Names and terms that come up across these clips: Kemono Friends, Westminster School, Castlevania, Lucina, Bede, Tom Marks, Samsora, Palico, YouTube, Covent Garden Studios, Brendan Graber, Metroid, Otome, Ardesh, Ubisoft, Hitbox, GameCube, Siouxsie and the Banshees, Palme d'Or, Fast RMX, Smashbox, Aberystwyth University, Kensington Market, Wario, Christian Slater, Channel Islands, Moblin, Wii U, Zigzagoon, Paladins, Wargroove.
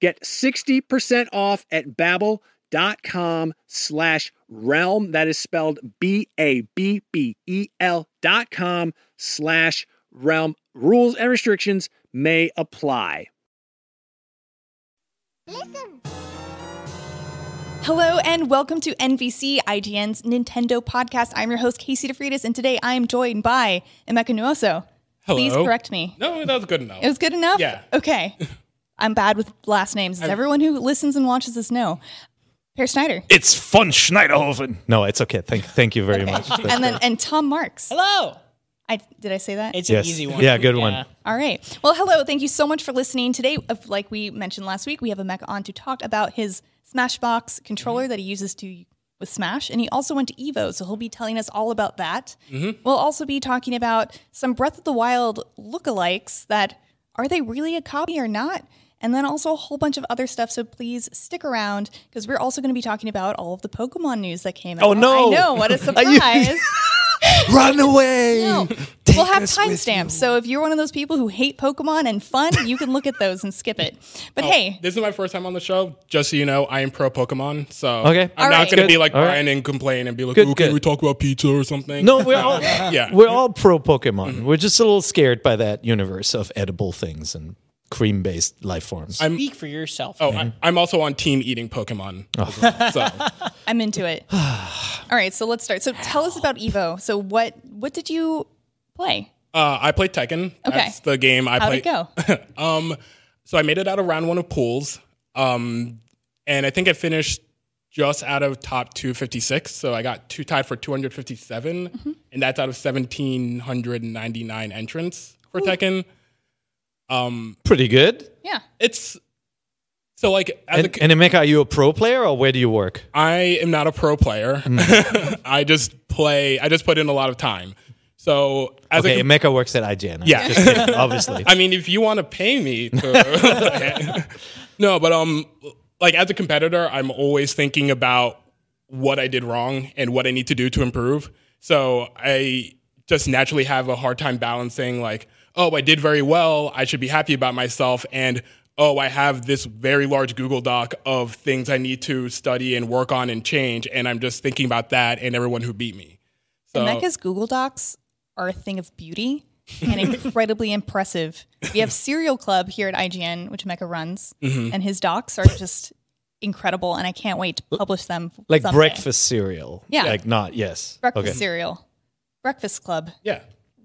Get 60% off at babbel.com/realm. That is spelled BABBEL.com/realm. Rules and restrictions may apply. Listen. Hello and welcome to NVC, IGN's Nintendo podcast. I'm your host, Casey DeFritis, and today I am joined by Emeka Nwosu. Hello. Please correct me. No, that was good enough. It was good enough? Yeah. Okay. I'm bad with last names. Does everyone who listens and watches this know? Pear Schneider. It's von Schneiderhofen. No, it's okay. Thank you very much. That's and then great. And Tom Marks. Hello. Did I say that? It's yes. An easy one. Yeah, good one. All right. Well, hello. Thank you so much for listening today. Like we mentioned last week, we have Emeka on to talk about his Smashbox controller that he uses with Smash, and he also went to Evo, so he'll be telling us all about that. Mm-hmm. We'll also be talking about some Breath of the Wild lookalikes that are they really a copy or not? And then also a whole bunch of other stuff, so please stick around, because we're also going to be talking about all of the Pokemon news that came out. Oh, no! I know, what a surprise! Run away! No. We'll have timestamps, so if you're one of those people who hate Pokemon and fun, you can look at those and skip it. But hey. This is my first time on the show. Just so you know, I am pro Pokemon, so okay. I'm not going to be like Brian and complain and be like, can we talk about pizza or something? No, we're all we're all pro Pokemon. Mm-hmm. We're just a little scared by that universe of edible things and cream-based life forms. Speak for yourself. Oh, man. I'm also on team eating Pokemon. Oh. Well, so. I'm into it. All right, so let's start. So tell us about Evo. So what did you play? I played Tekken. Okay. That's the game I played. How'd it go? So I made it out of round one of pools, and I think I finished just out of top 256. So I got tied for 257, and that's out of 1,799 entrants for Tekken. Pretty good. Yeah. It's so like as and Emeka, are you a pro player or where do you work? I am not a pro player. I just play. I just put in a lot of time. So as Emeka works at IGN. Yeah, just kidding, obviously. I mean, if you want to pay me, to, no, but like as a competitor, I'm always thinking about what I did wrong and what I need to do to improve. So I just naturally have a hard time balancing like, oh, I did very well, I should be happy about myself, and oh, I have this very large Google Doc of things I need to study and work on and change, and I'm just thinking about that and everyone who beat me. So Emeka's Google Docs are a thing of beauty and incredibly impressive. We have Serial Club here at IGN, which Emeka runs, and his docs are just incredible, and I can't wait to publish them like someday. Breakfast cereal. Yeah. Like not, yes. Breakfast cereal. Breakfast Club. Yeah.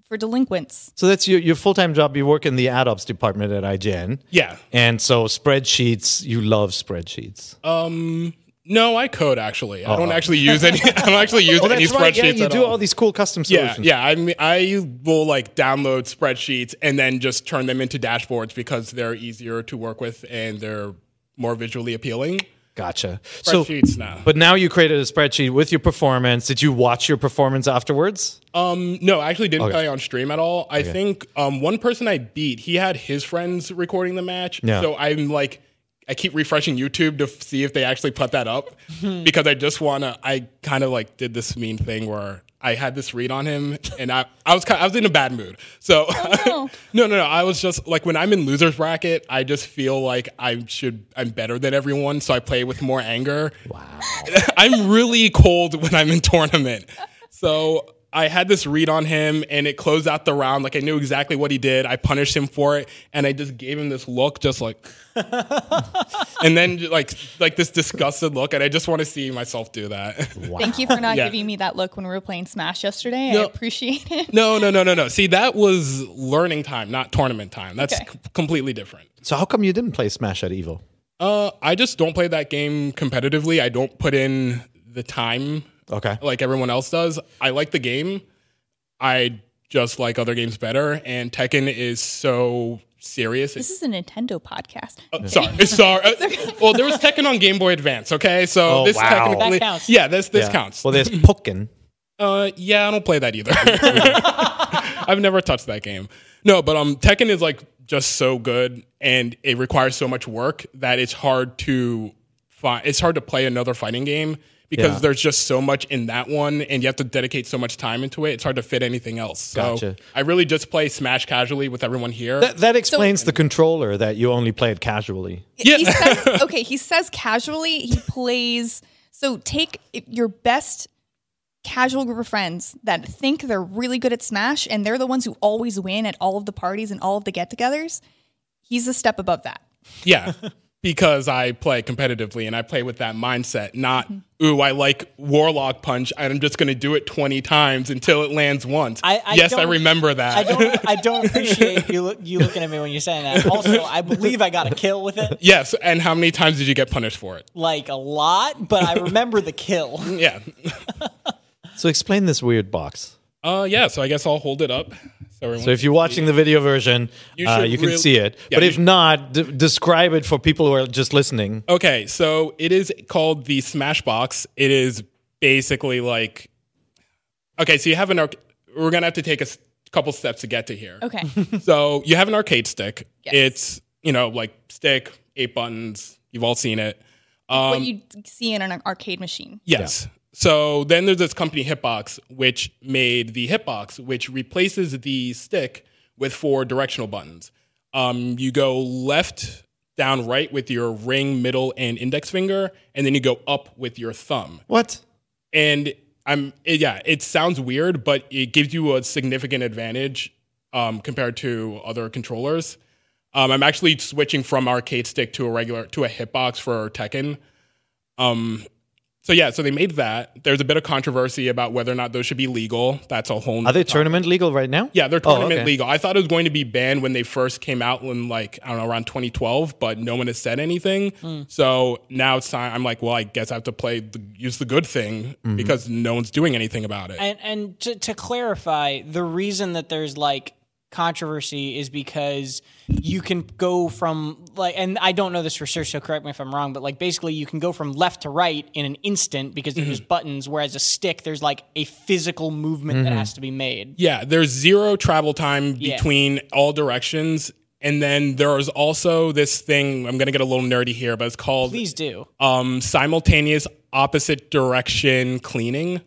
For delinquents. So that's your full-time job. You work in the ad ops department at IGN. Yeah. And so spreadsheets, you love spreadsheets. No, I code actually. I don't actually use any. I don't actually use any spreadsheets. Right. Yeah, you do all these cool custom solutions. Yeah, yeah. I mean, I will like download spreadsheets and then just turn them into dashboards because they're easier to work with and they're more visually appealing. Gotcha. Spreadsheets now. But now you created a spreadsheet with your performance. Did you watch your performance afterwards? No, I actually didn't play on stream at all. I think one person I beat, he had his friends recording the match. Yeah. So I'm like, I keep refreshing YouTube to see if they actually put that up because I just want to, I kind of like did this mean thing where I had this read on him and I was in a bad mood. So no, I was just like, when I'm in loser's bracket, I just feel like I'm better than everyone. So I play with more anger. Wow. I'm really cold when I'm in tournament. So I had this read on him and it closed out the round. Like I knew exactly what he did. I punished him for it. And I just gave him this look just like, and then like this disgusted look. And I just want to see myself do that. Wow. Thank you for not giving me that look when we were playing Smash yesterday. No, I appreciate it. No. See, that was learning time, not tournament time. That's completely different. So how come you didn't play Smash at Evo? I just don't play that game competitively. I don't put in the time. Okay. Like everyone else does. I like the game. I just like other games better. And Tekken is so serious. This is a Nintendo podcast. Sorry. Well, there was Tekken on Game Boy Advance, okay? So this technically. That counts. Yeah, this counts. Well, there's Pokken. I don't play that either. I've never touched that game. No, but Tekken is like just so good and it requires so much work that it's hard to play another fighting game. Because there's just so much in that one, and you have to dedicate so much time into it. It's hard to fit anything else. So I really just play Smash casually with everyone here. That explains the controller that you only played casually. Yeah. He says casually. He plays. So take your best casual group of friends that think they're really good at Smash, and they're the ones who always win at all of the parties and all of the get-togethers. He's a step above that. Yeah. Because I play competitively and I play with that mindset, not, ooh, I like Warlock Punch and I'm just going to do it 20 times until it lands once. I remember that. I don't appreciate you looking at me when you're saying that. Also, I believe I got a kill with it. Yes, and how many times did you get punished for it? Like a lot, but I remember the kill. Yeah. So explain this weird box. So I guess I'll hold it up. So if you're watching the video version, you can see it. Yeah, but if not, describe it for people who are just listening. Okay, so it is called the Smashbox. It is basically like... Okay, so you have an... We're going to have to take a couple steps to get to here. Okay. So you have an arcade stick. Yes. It's, like stick, 8 buttons. You've all seen it. What you see in an arcade machine. Yes. Yeah. So then there's this company, Hitbox, which made the Hitbox, which replaces the stick with 4 directional buttons. You go left, down, right with your ring, middle, and index finger, and then you go up with your thumb. What? And it sounds weird, but it gives you a significant advantage compared to other controllers. I'm actually switching from arcade stick to a Hitbox for Tekken. So yeah, so they made that. There's a bit of controversy about whether or not those should be legal. That's a whole... Are they tournament legal right now? Yeah, they're tournament legal. I thought it was going to be banned when they first came out in, like, I don't know, around 2012, but no one has said anything. So now it's time. I'm like, well, I guess I have to use the good thing because no one's doing anything about it. And to clarify, the reason that there's, like, controversy is because you can go from, like, and I don't know this for sure, so correct me if I'm wrong, but, like, basically you can go from left to right in an instant because there's buttons, whereas a stick, there's, like, a physical movement that has to be made. Yeah, there's zero travel time between all directions. And then there's also this thing, I'm going to get a little nerdy here, but it's called... Please do. Simultaneous Opposite Direction Cleaning.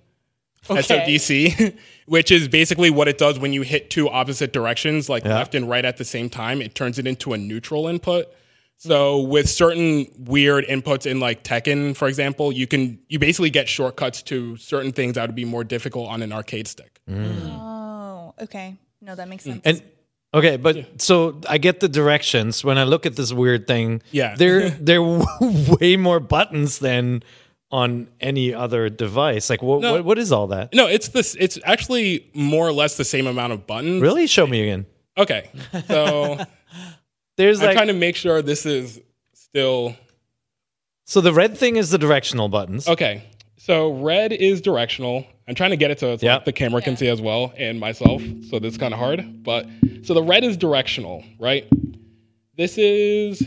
Okay. SODC, which is basically what it does when you hit two opposite directions, like left and right at the same time. It turns it into a neutral input. So with certain weird inputs in, like, Tekken, for example, you basically get shortcuts to certain things that would be more difficult on an arcade stick. Oh, okay. No, that makes sense. Okay, but so I get the directions. When I look at this weird thing, there are way more buttons than on any other device. Like, what is all that? No, it's actually more or less the same amount of buttons. Really? Show me again. Okay. So there's, like, I'm trying to make sure this is still... So the red thing is the directional buttons. Okay. So red is directional. I'm trying to get it so it's like the camera can see as well, and myself. So this is kind of hard. But so the red is directional, right? This is...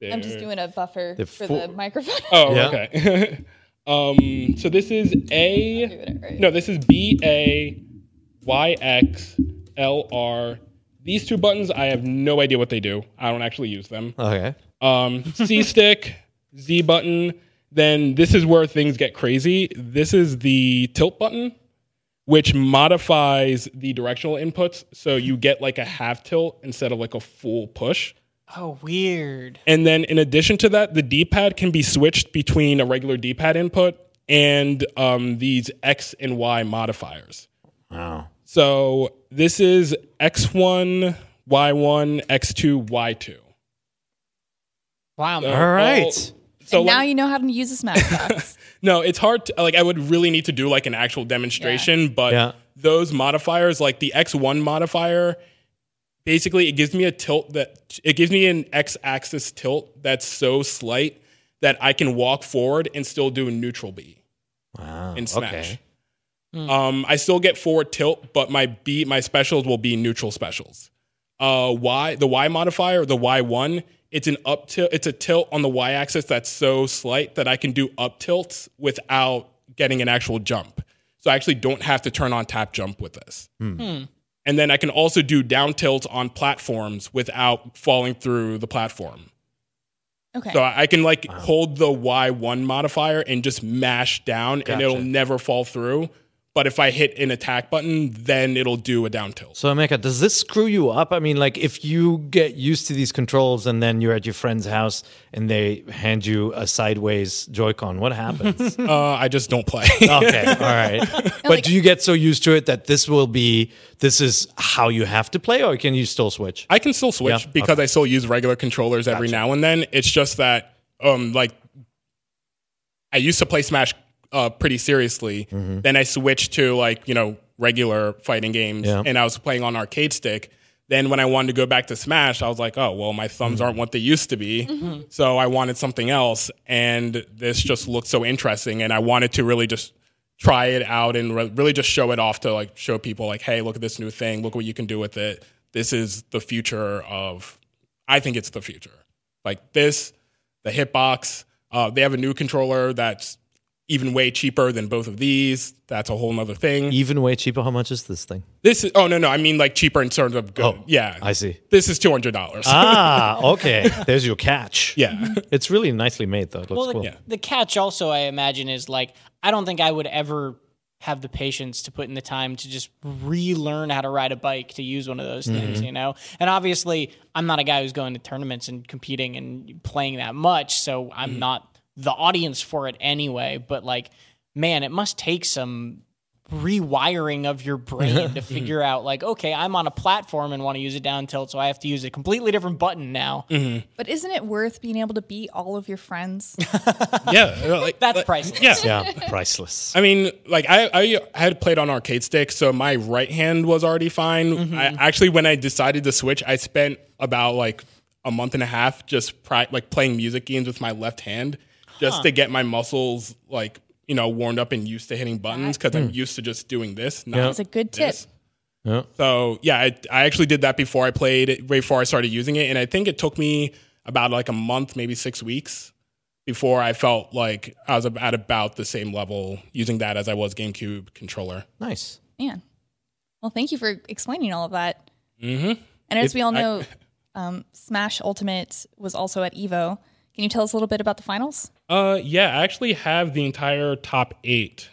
There. I'm just doing a buffer for the microphone. Oh, okay. So this is this is B, A, Y, X, L, R. These two buttons, I have no idea what they do. I don't actually use them. Okay. C stick, Z button. Then this is where things get crazy. This is the tilt button, which modifies the directional inputs. So you get, like, a half tilt instead of, like, a full push. Oh, weird. And then in addition to that, the D-pad can be switched between a regular D-pad input and these X and Y modifiers. Wow. So this is X1, Y1, X2, Y2. Wow. So, all right. So now you know how to use a Smashbox. No, it's hard. I would really need to do, like, an actual demonstration, but those modifiers, like the X1 modifier... Basically, it gives me a tilt an x-axis tilt that's so slight that I can walk forward and still do a neutral B. Wow. In Smash. Okay. I still get forward tilt, but my specials will be neutral specials. The Y modifier, the Y1, it's an up tilt. It's a tilt on the y-axis that's so slight that I can do up tilts without getting an actual jump. So I actually don't have to turn on tap jump with this. And then I can also do down tilts on platforms without falling through the platform. Okay. So I can hold the Y1 modifier and just mash down, and it'll never fall through. But if I hit an attack button, then it'll do a down tilt. So, Emeka, does this screw you up? I mean, if you get used to these controls and then you're at your friend's house and they hand you a sideways Joy-Con, what happens? I just don't play. Okay, all right. But do you get so used to it that this is how you have to play, or can you still switch? I can still switch because I still use regular controllers every now and then. It's just that, I used to play Smash pretty seriously. Then I switched to regular fighting games, and I was playing on arcade stick. Then when I wanted to go back to Smash, I was like, oh, well, my thumbs aren't what they used to be, so I wanted something else, and this just looked so interesting, and I wanted to really just try it out and really just show it off to show people, hey, look at this new thing, look what you can do with it. This is the future of... I think it's the future. The Hitbox. They have a new controller that's even way cheaper than both of these. That's a whole nother thing. Even way cheaper? How much is this thing? This is... Oh, no, I mean, cheaper in terms of good. Oh, yeah. I see. This is $200. Ah, okay. There's your catch. Yeah. It's really nicely made, though. It looks cool. The catch also, I imagine, is, I don't think I would ever have the patience to put in the time to just relearn how to ride a bike to use one of those things, And obviously, I'm not a guy who's going to tournaments and competing and playing that much, so I'm not the audience for it anyway, but man, it must take some rewiring of your brain to figure out, like, okay, I'm on a platform and want to use a down tilt, so I have to use a completely different button now. Mm-hmm. But isn't it worth being able to beat all of your friends? Yeah. That's priceless. Yeah, priceless. I mean, like, I had played on arcade stick, so my right hand was already fine. Mm-hmm. Actually, when I decided to switch, I spent about, like, a month and a half just playing music games with my left hand just to get my muscles, like, you know, warmed up and used to hitting buttons because I'm used to just doing this. That's a good tip. Yeah. So, yeah, I actually did that before I played it, before I started using it. And I think it took me about like a month, maybe 6 weeks before I felt like I was at about the same level using that as I was GameCube controller. Nice. Man. Well, thank you for explaining all of that. Mm-hmm. And as we all know, Smash Ultimate was also at Evo. Can you tell us a little bit about the finals? Yeah, I actually have the entire top 8.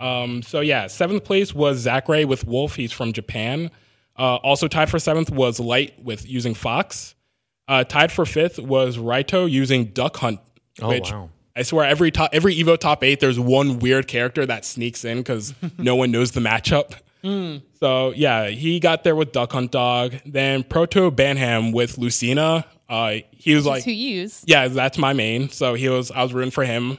So yeah, 7th place was Zachary with Wolf. He's from Japan. Also tied for 7th was Light with using Fox. Tied for 5th was Raito using Duck Hunt. Which, wow. I swear every Evo top 8, there's one weird character that sneaks in because no one knows the matchup. Mm. So yeah, he got there with Duck Hunt Dog. Then Proto Banham with Lucina. He was like, who use? Yeah, that's my main. So I was rooting for him.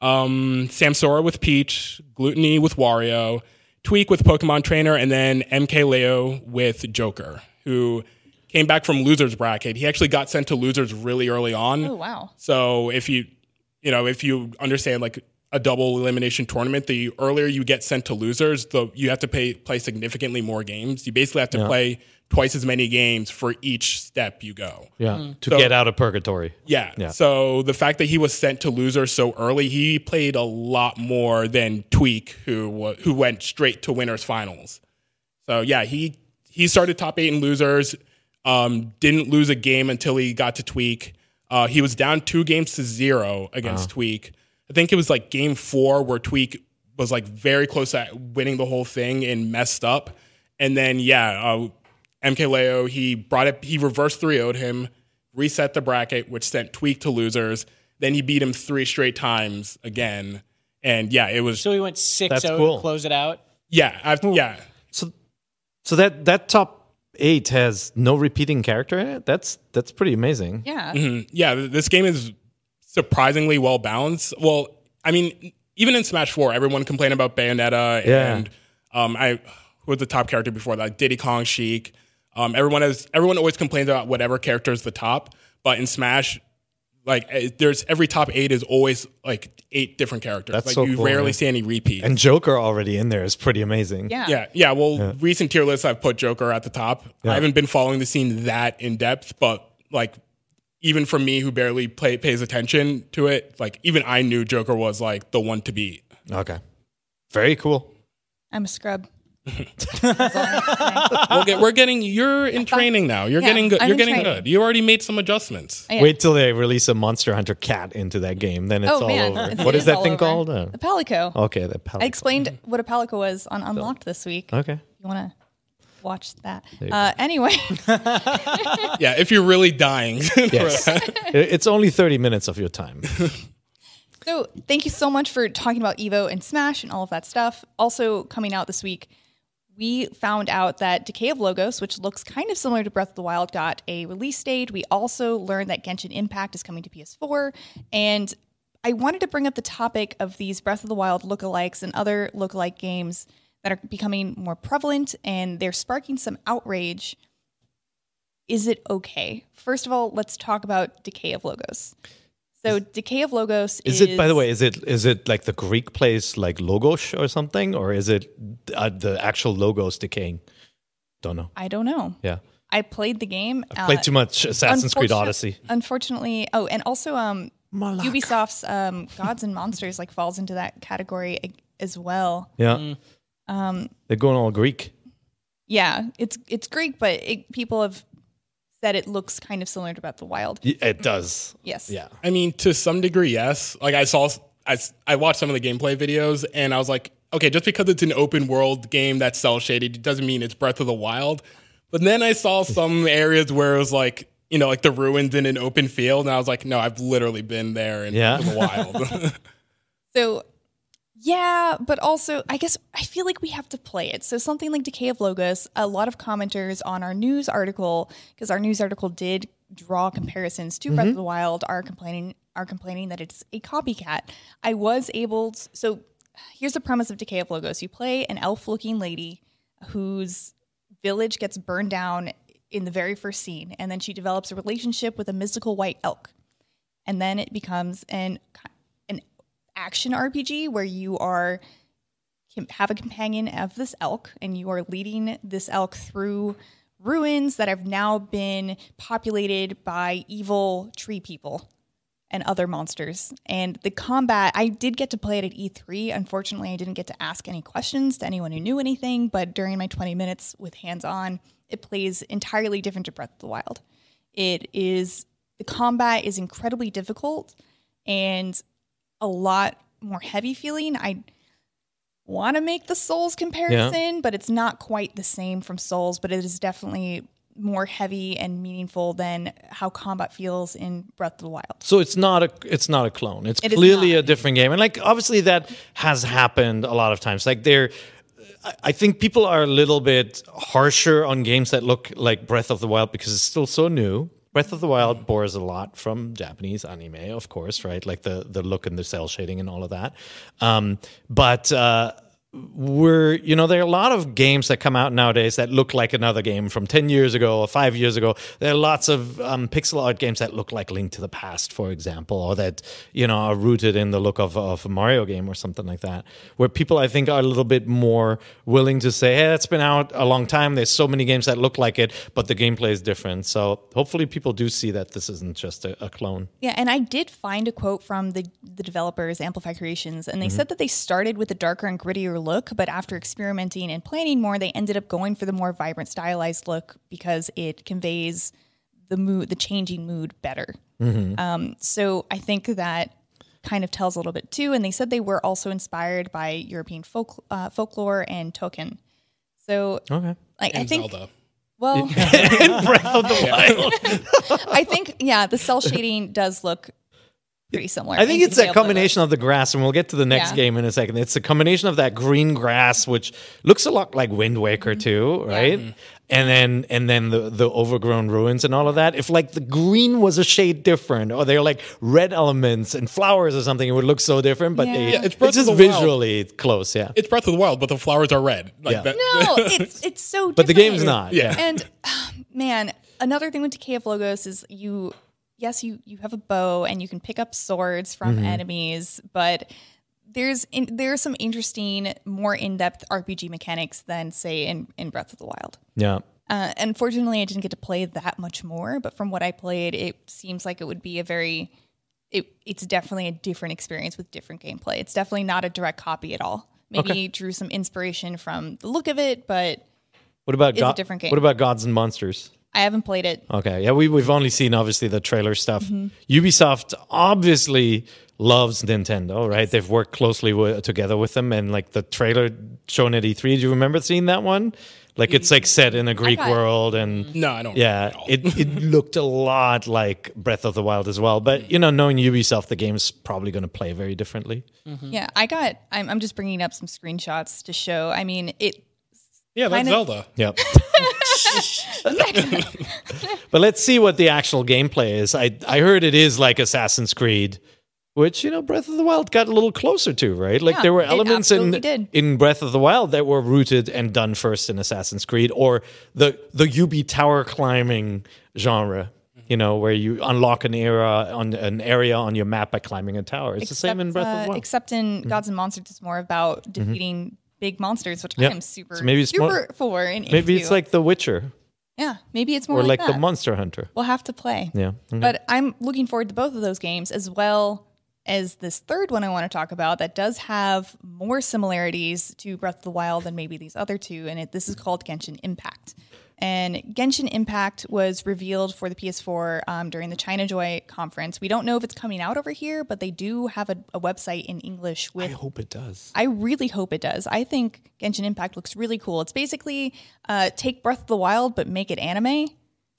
Samsora with Peach, Gluttony with Wario, Tweak with Pokemon Trainer, and then MK Leo with Joker, who came back from Losers Bracket. He actually got sent to Losers really early on. Oh, wow. So if you understand like a double elimination tournament, the earlier you get sent to Losers, you have to play significantly more games. You basically have to play twice as many games for each step you go. Yeah, to get out of purgatory. Yeah, so the fact that he was sent to Loser so early, he played a lot more than Tweak, who went straight to Winners Finals. So yeah, he started top 8 in Losers, didn't lose a game until he got to Tweak. He was down 2 games to 0 against Tweak. I think it was like game 4 where Tweak was like very close at winning the whole thing and messed up. And then, MKLeo, he reverse 3-0'd him, reset the bracket, which sent Tweak to Losers. Then he beat him 3 straight times again. And yeah, it was... So he went 6-0 to close it out? Yeah. So that top 8 has no repeating character in it? That's pretty amazing. Yeah. Mm-hmm. Yeah, this game is surprisingly well balanced. Well, I mean, even in Smash 4, everyone complained about Bayonetta and who was the top character before that? Diddy Kong, Sheik. Everyone always complains about whatever character is the top, but in Smash, like there's every top 8 is always like 8 different characters. That's like so you cool, rarely see any repeat. And Joker already in there is pretty amazing. Yeah. Well, recent tier lists I've put Joker at the top. Yeah. I haven't been following the scene that in depth, but like even for me who barely pays attention to it, like even I knew Joker was like the one to beat. Okay, very cool. I'm a scrub. We're getting. You're in training now. You're getting good. You're getting good. You already made some adjustments. Yeah. Wait till they release a Monster Hunter cat into that game. Then it's all over. What is that thing called? A Palico. Okay, the Palico. I explained what a Palico was on Unlocked this week. Okay, you want to watch that? Anyway. Yeah, if you're really dying. Yes. It's only 30 minutes of your time. So thank you so much for talking about Evo and Smash and all of that stuff. Also coming out this week, we found out that Decay of Logos, which looks kind of similar to Breath of the Wild, got a release date. We also learned that Genshin Impact is coming to PS4. And I wanted to bring up the topic of these Breath of the Wild lookalikes and other lookalike games that are becoming more prevalent, and they're sparking some outrage. Is it okay? First of all, let's talk about Decay of Logos. So Decay of Logos is it, by the way, is it like the Greek place like Logos or something? Or is it the actual Logos decaying? Don't know. I don't know. Yeah. I played the game. I played too much Assassin's Creed Odyssey. Unfortunately. Oh, and also Ubisoft's Gods and Monsters like falls into that category as well. Yeah. They're going all Greek. Yeah. It's Greek, but people have... that it looks kind of similar to Breath of the Wild. It does. Yes. Yeah. I mean, to some degree, yes. Like I watched some of the gameplay videos and I was like, okay, just because it's an open world game that's cell shaded, it doesn't mean it's Breath of the Wild. But then I saw some areas where it was like, you know, like the ruins in an open field. And I was like, no, I've literally been there in Breath of the Wild. So Yeah, but also, I guess I feel like we have to play it. So something like Decay of Logos, a lot of commenters on our news article, because our news article did draw comparisons to Breath of the Wild, are complaining that it's a copycat. I was able to, so here's the premise of Decay of Logos. You play an elf-looking lady whose village gets burned down in the very first scene, and then she develops a relationship with a mystical white elk. And then it becomes an action RPG where you have a companion of this elk, and you are leading this elk through ruins that have now been populated by evil tree people and other monsters. And the combat, I did get to play it at E3. Unfortunately, I didn't get to ask any questions to anyone who knew anything, but during my 20 minutes with hands-on, it plays entirely different to Breath of the Wild. The combat is incredibly difficult and a lot more heavy feeling. I want to make the Souls comparison, but it's not quite the same from Souls, but it is definitely more heavy and meaningful than how combat feels in Breath of the Wild. So it's not a clone. It's clearly a different game. And like obviously that has happened a lot of times. Like I think people are a little bit harsher on games that look like Breath of the Wild because it's still so new. Breath of the Wild borrows a lot from Japanese anime, of course, right? Like the look and the cell shading and all of that. There are a lot of games that come out nowadays that look like another game from 10 years ago or 5 years ago. There are lots of pixel art games that look like Link to the Past, for example, or that, are rooted in the look of a Mario game or something like that, where people, I think, are a little bit more willing to say, hey, that's been out a long time. There's so many games that look like it, but the gameplay is different. So hopefully people do see that this isn't just a clone. Yeah, and I did find a quote from the developers, Amplify Creations, and they said that they started with a darker and grittier look, but after experimenting and planning more, they ended up going for the more vibrant, stylized look because it conveys the mood, the changing mood, better. So I think that kind of tells a little bit too. And they said they were also inspired by European folklore and Tekken. So, I think. Zelda. Well, in Breath of the Wild. I think the cell shading does look pretty similar. I think it's that combination of the grass, and we'll get to the next game in a second. It's a combination of that green grass, which looks a lot like Wind Waker too, right? Yeah. And then the overgrown ruins and all of that. If like the green was a shade different, or they're like red elements and flowers or something, it would look so different. But it's just visually close. Yeah, it's Breath of the Wild, but the flowers are red. Like that. No, it's so different. But the game's not. Yeah, and man, another thing with Decay of Logos is you. Yes, you have a bow and you can pick up swords from enemies, but there are some interesting, more in-depth RPG mechanics than, say, in Breath of the Wild. Yeah. Unfortunately, I didn't get to play that much more, but from what I played, it seems like it would be a very... It's definitely a different experience with different gameplay. It's definitely not a direct copy at all. Maybe drew some inspiration from the look of it, but it's a different game. What about Gods and Monsters? I haven't played it. Okay. Yeah, we've only seen, obviously, the trailer stuff. Ubisoft obviously loves Nintendo, right? Yes. They've worked closely together with them. And, like, the trailer shown at E3, do you remember seeing that one? Like, it's, like, set in a Greek world. And no, I don't. Yeah, it looked a lot like Breath of the Wild as well. But, knowing Ubisoft, the game's probably going to play very differently. Yeah, I'm just bringing up some screenshots to show. I mean, it... Yeah, that's Zelda. Yep. But let's see what the actual gameplay is. I heard it is like Assassin's Creed, which, Breath of the Wild got a little closer to, right? Like there were elements in Breath of the Wild that were rooted and done first in Assassin's Creed or the UB tower climbing genre, where you unlock an area on your map by climbing a tower. It's the same in Breath of the Wild. Except in Gods and Monsters, it's more about defeating... big monsters, which I am super for. Maybe it's like The Witcher. Yeah, maybe it's more like that. Or like The Monster Hunter. We'll have to play. Yeah. Okay. But I'm looking forward to both of those games, as well as this third one I want to talk about that does have more similarities to Breath of the Wild than maybe these other two. And this is called Genshin Impact. And Genshin Impact was revealed for the PS4 during the China Joy conference. We don't know if it's coming out over here, but they do have a website in English. I hope it does. I really hope it does. I think Genshin Impact looks really cool. It's basically take Breath of the Wild, but make it anime.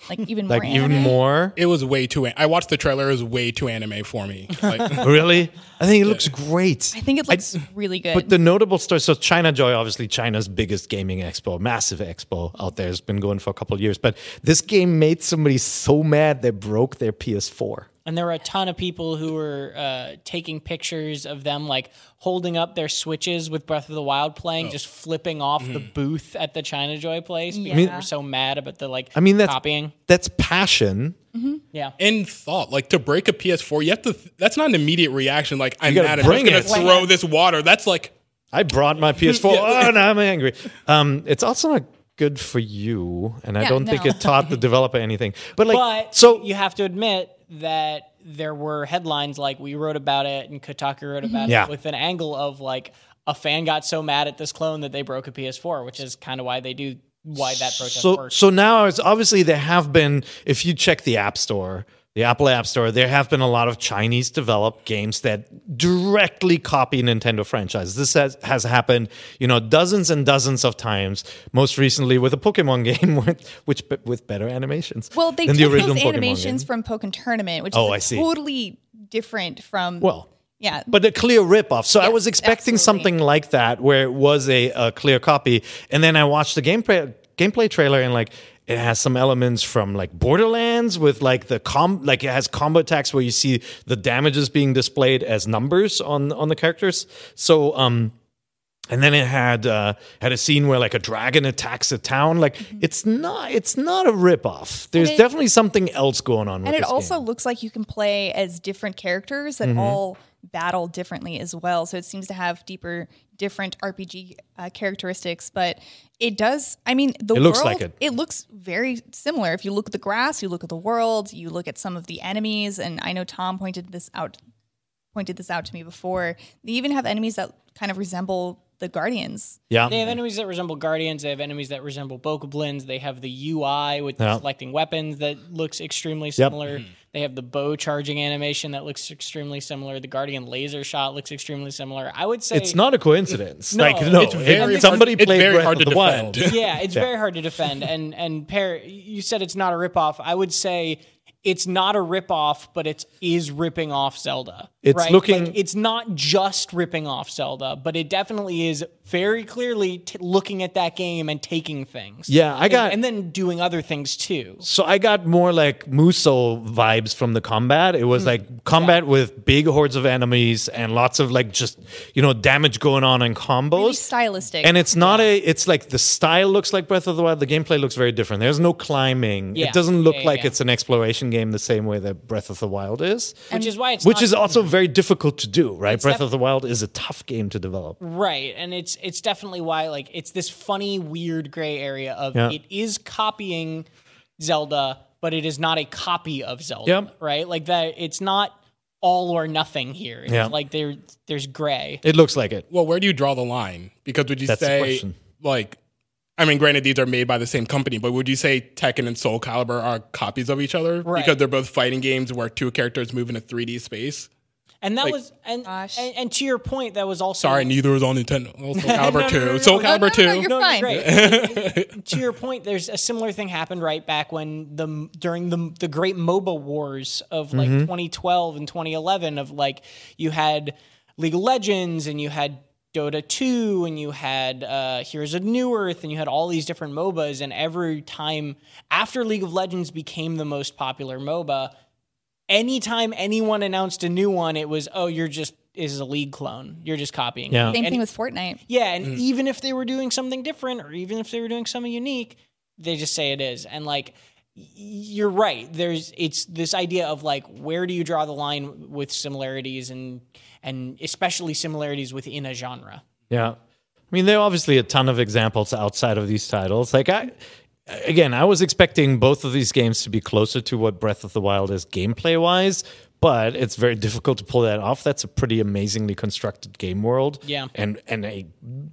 Like even more. Like anime? Even more. It was way too. I watched the trailer. It was way too anime for me. Like, really? I think it looks great. I think it looks really good. But the notable story. So China Joy, obviously China's biggest gaming expo, massive expo out there. It's been going for a couple of years. But this game made somebody so mad they broke their PS4. And there were a ton of people who were taking pictures of them, like, holding up their Switches with Breath of the Wild playing, just flipping off the booth at the China Joy place because they were so mad about the, like, copying. That's passion. Mm-hmm. Yeah. And thought. Like, to break a PS4, you have to... that's not an immediate reaction, like, I'm mad at it. I'm going to throw this water. That's like... I brought my PS4. Oh, no, I'm angry. It's also not... good for you, and I don't think it taught the developer anything. But so you have to admit that there were headlines like we wrote about it and Kotaku wrote about it with an angle of like a fan got so mad at this clone that they broke a PS4, which is kind of why they do that protest works. So now it's obviously there have been, if you check the App Store, the Apple App Store, there have been a lot of Chinese-developed games that directly copy Nintendo franchises. This has happened, you know, dozens and dozens of times. Most recently with a Pokemon game, with better animations. Well, they took those animations from Pokemon Tournament, which is totally different from... well, yeah, but a clear ripoff. So I was expecting something like that, where it was a clear copy, and then I watched the gameplay trailer and like. It has some elements from like Borderlands with like the it has combo attacks where you see the damages being displayed as numbers on the characters. So and then it had a scene where like a dragon attacks a town. Like it's not a ripoff. There's definitely something else going on. And it also looks like you can play as different characters that all battle differently as well. So it seems to have different RPG characteristics, but it does. I mean, the world looks like it. It looks very similar. If you look at the grass, you look at the world, you look at some of the enemies, and I know Tom pointed this out to me before. They even have enemies that kind of resemble the Guardians. Yeah, they have enemies that resemble Guardians. They have enemies that resemble Bokoblins. They have the UI with selecting weapons that looks extremely similar. Yep. They have the bow charging animation that looks extremely similar. The Guardian laser shot looks extremely similar. I would say... it's not a coincidence. No. It's very hard to defend. Yeah, it's very hard to defend. And Pear, you said it's not a ripoff. I would say it's not a ripoff, but it is ripping off Zelda. It's right? It's not just ripping off Zelda, but it definitely is very clearly looking at that game and taking things. Yeah, and then doing other things too. So I got more like Musou vibes from the combat. It was like combat with big hordes of enemies and lots of like just damage going on in combos. Really stylistic. And it's not it's like the style looks like Breath of the Wild. The gameplay looks very different. There's no climbing. Yeah. It doesn't look like it's an exploration game. The same way that Breath of the Wild is, which is also very difficult to do, right? Breath of the Wild is a tough game to develop, right? And it's definitely why like it's this funny, weird gray area of it is copying Zelda, but it is not a copy of Zelda, right? Like that, it's not all or nothing here. It's like there's gray. It looks like it. Well, where do you draw the line? Because would you say like? I mean, granted, these are made by the same company, but would you say Tekken and Soul Calibur are copies of each other? Right. Because they're both fighting games where two characters move in a 3D space. And that and to your point, that was also... sorry, neither was on Nintendo. Soul Calibur 2. Soul Calibur 2. You're fine. Great. To your point, there's a similar thing happened right back when during the great MOBA wars of like 2012 and 2011 of like you had League of Legends and you had Dota 2, and you had Heroes of New Earth, and you had all these different MOBAs, and every time after League of Legends became the most popular MOBA, anytime anyone announced a new one, it was, oh, this is a League clone. You're just copying. Yeah. Same thing with Fortnite. Yeah, and even if they were doing something different, or even if they were doing something unique, they just say it is. And like, you're right. It's this idea of like, where do you draw the line with similarities and especially similarities within a genre. Yeah. I mean, there are obviously a ton of examples outside of these titles. Like, I was expecting both of these games to be closer to what Breath of the Wild is gameplay-wise, But it's very difficult to pull that off. That's a pretty amazingly constructed game world. Yeah. And a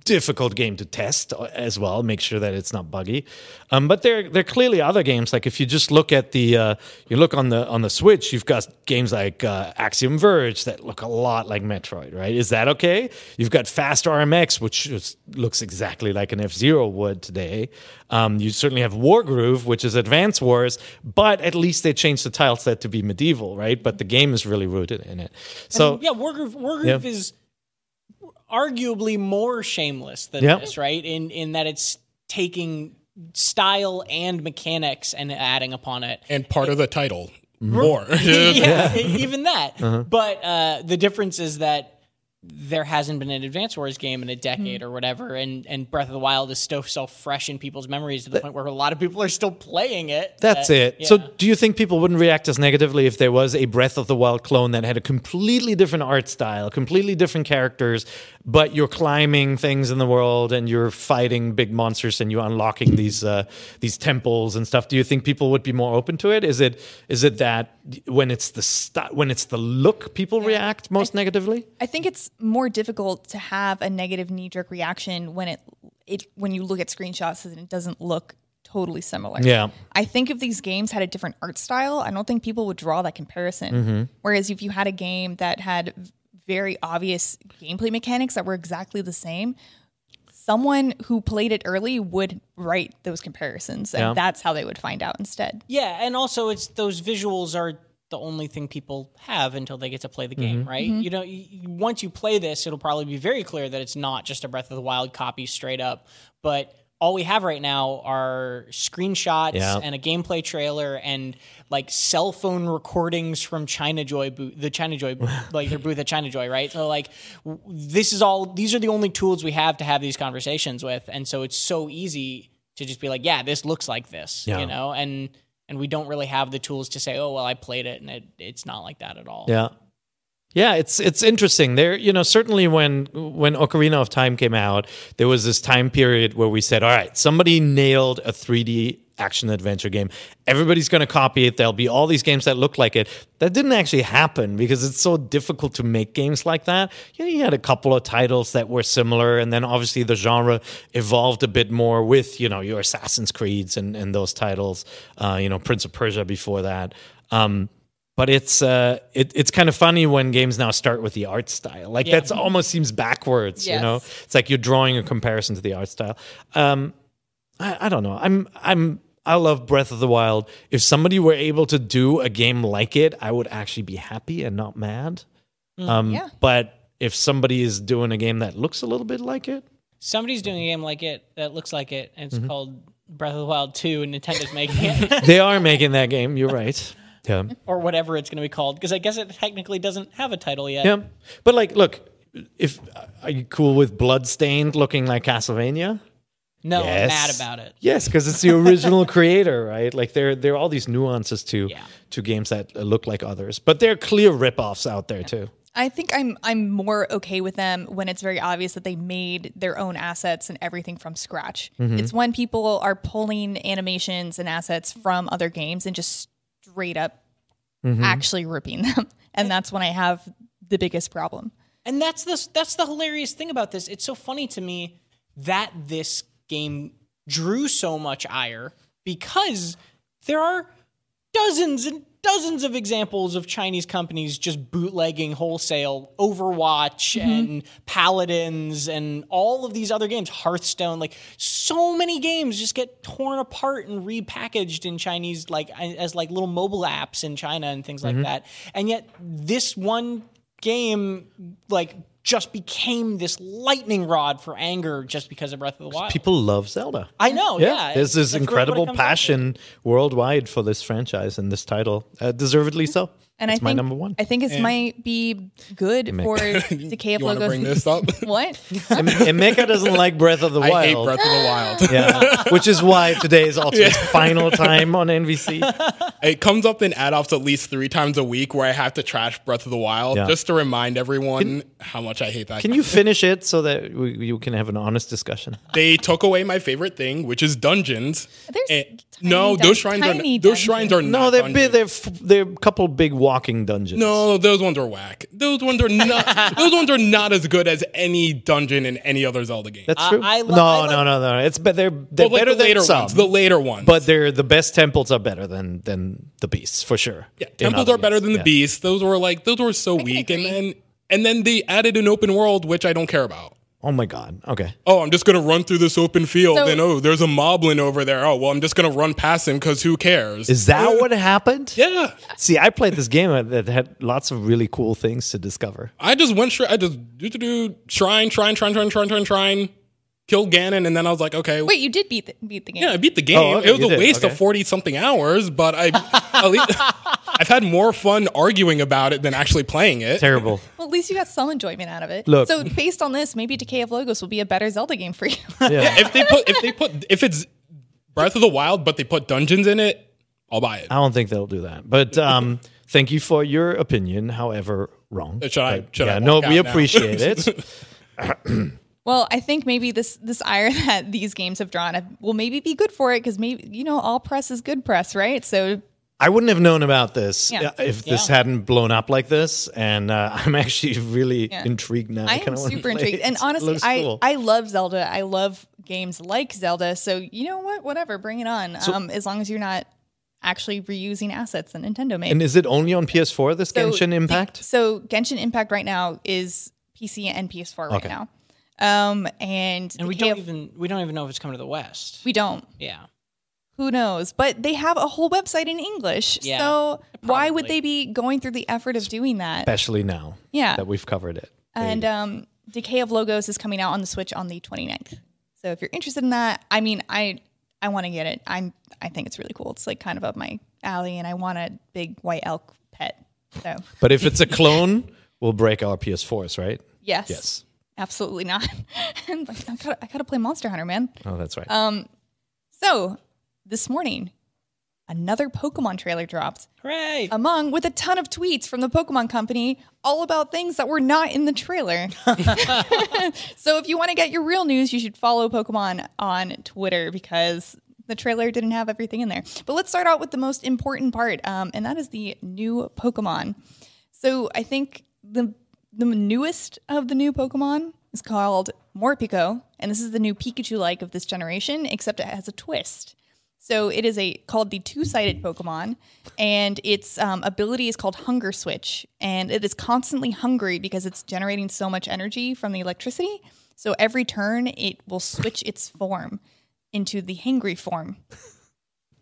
difficult game to test as well. Make sure that it's not buggy. But there are clearly other games. Like if you just look at the you look on the Switch, you've got games like Axiom Verge that look a lot like Metroid, right? Is that okay? You've got Fast RMX, which looks exactly like an F-Zero would today. You certainly have Wargroove, which is Advance Wars, but at least they changed the tile set to be medieval, right? But the game is really rooted in it. So Wargroove is arguably more shameless than this, right? In that it's taking style and mechanics and adding upon it. And part of the title more. Even that. Uh-huh. But the difference is that there hasn't been an Advance Wars game in a decade or whatever, and Breath of the Wild is still so fresh in people's memories to the point where a lot of people are still playing it. Yeah. So do you think people wouldn't react as negatively if there was a Breath of the Wild clone that had a completely different art style, completely different characters, but you're climbing things in the world and you're fighting big monsters and you're unlocking these temples and stuff? Do you think people would be more open to it? Is it that when it's the look, people react most negatively? I think it's more difficult to have a negative knee-jerk reaction when when you look at screenshots and it doesn't look totally similar. Yeah. I think if these games had a different art style, I don't think people would draw that comparison. Mm-hmm. Whereas if you had a game that had very obvious gameplay mechanics that were exactly the same, someone who played it early would write those comparisons, and that's how they would find out instead. Yeah, and also it's those visuals are the only thing people have until they get to play the game, right? Mm-hmm. You know, once you play this, it'll probably be very clear that it's not just a Breath of the Wild copy straight up, but all we have right now are screenshots and a gameplay trailer and like cell phone recordings from their booth at China Joy, right? So like these are the only tools we have to have these conversations with, and so it's so easy to just be like, yeah, this looks like this, you know, and we don't really have the tools to say, oh, well, I played it, and it's not like that at all. Yeah. Yeah, it's interesting. There, you know, certainly when Ocarina of Time came out, there was this time period where we said, all right, somebody nailed a 3D action-adventure game. Everybody's going to copy it. There'll be all these games that look like it. That didn't actually happen because it's so difficult to make games like that. You know, you had a couple of titles that were similar, and then obviously the genre evolved a bit more with, you know, your Assassin's Creeds and those titles, you know, Prince of Persia before that. But it's kind of funny when games now start with the art style. Like that's almost seems backwards, you know? It's like you're drawing a comparison to the art style. I don't know. I love Breath of the Wild. If somebody were able to do a game like it, I would actually be happy and not mad. But if somebody is doing a game that looks a little bit like it, somebody's doing a game like it that looks like it, and it's called Breath of the Wild 2, and Nintendo's making it. They are making that game. You're right. Yeah. Or whatever it's going to be called, because I guess it technically doesn't have a title yet. Yeah. But like, look, are you cool with Bloodstained looking like Castlevania? No, I'm mad about it. Yes, because it's the original creator, right? Like there are all these nuances to games that look like others, but there are clear ripoffs out there too. I think I'm more okay with them when it's very obvious that they made their own assets and everything from scratch. Mm-hmm. It's when people are pulling animations and assets from other games and just straight up actually ripping them, and that's when I have the biggest problem. And that's the hilarious thing about this. It's so funny to me that this game drew so much ire because there are dozens and dozens of examples of Chinese companies just bootlegging wholesale Overwatch and Paladins and all of these other games, Hearthstone, like so many games just get torn apart and repackaged in Chinese, like as like little mobile apps in China and things like that. And yet this one game, like, just became this lightning rod for anger just because of Breath of the Wild. People love Zelda. I know, yeah. There's this incredible passion worldwide for this franchise and this title, deservedly so. And it's my number one. I think it might be good for Decay of Logos. You want to bring this up? What? Emeka doesn't like Breath of the Wild. I hate Breath of the Wild. Which is why today is also his final time on NVC. It comes up in add-offs at least 3 times a week where I have to trash Breath of the Wild just to remind everyone how much I hate that game. Can you finish it so that you can have an honest discussion? They took away my favorite thing, which is dungeons. There's tiny dungeons. Those shrines are not dungeons. No, they're a couple big walking dungeons. No, those ones are whack. Those ones are not. Those ones are not as good as any dungeon in any other Zelda game. That's true. No. It's but they're well, better like the later than some. Ones, the later ones, but they're the best. Temples are better than the beasts for sure. Yeah, temples are better than the beasts. Those were so weak, and then they added an open world, which I don't care about. Oh my God. Okay. Oh, I'm just going to run through this open field and there's a moblin over there. Oh, well, I'm just going to run past him because who cares? Is that what happened? Yeah. See, I played this game that had lots of really cool things to discover. I just went shrine, kill Ganon, and then I was like, okay. Wait, you did beat the game. Yeah, I beat the game. Oh, okay, it was a waste of 40-something hours, but at least I've had more fun arguing about it than actually playing it. Terrible. Well, at least you got some enjoyment out of it. Look. So based on this, maybe Decay of Logos will be a better Zelda game for you. Yeah, if it's Breath of the Wild, but they put dungeons in it, I'll buy it. I don't think they'll do that. But thank you for your opinion, however wrong. We appreciate it. Well, I think maybe this ire that these games have drawn will maybe be good for it because maybe, all press is good press, right? So I wouldn't have known about this if this hadn't blown up like this. And I'm actually really intrigued now. I am super intrigued. And honestly, I love Zelda. I love games like Zelda. So you know what? Whatever. Bring it on. As long as you're not actually reusing assets that Nintendo made. And is it only on PS4, this Genshin Impact? So Genshin Impact right now is PC and PS4 right now. And we don't even know if it's coming to the West. We don't. Yeah. Who knows? But they have a whole website in English. Yeah, so probably. Why would they be going through the effort of doing that? Especially now. Yeah. That we've covered it. And Decay of Logos is coming out on the Switch on the 29th. So if you're interested in that, I mean, I want to get it. I think it's really cool. It's like kind of up my alley, and I want a big white elk pet. So. But if it's a clone, we'll break our PS4s, right? Yes. Yes. Absolutely not. And like, I gotta play Monster Hunter, man. Oh, that's right. So this morning, another Pokemon trailer dropped. Hooray! Among with a ton of tweets from the Pokemon company, all about things that were not in the trailer. So if you want to get your real news, you should follow Pokemon on Twitter because the trailer didn't have everything in there. But let's start out with the most important part, and that is the new Pokemon. So I think the newest of the new Pokemon is called Morpeko, and this is the new Pikachu-like of this generation, except it has a twist. So it is called the two-sided Pokemon, and its ability is called Hunger Switch, and it is constantly hungry because it's generating so much energy from the electricity. So every turn, it will switch its form into the hangry form.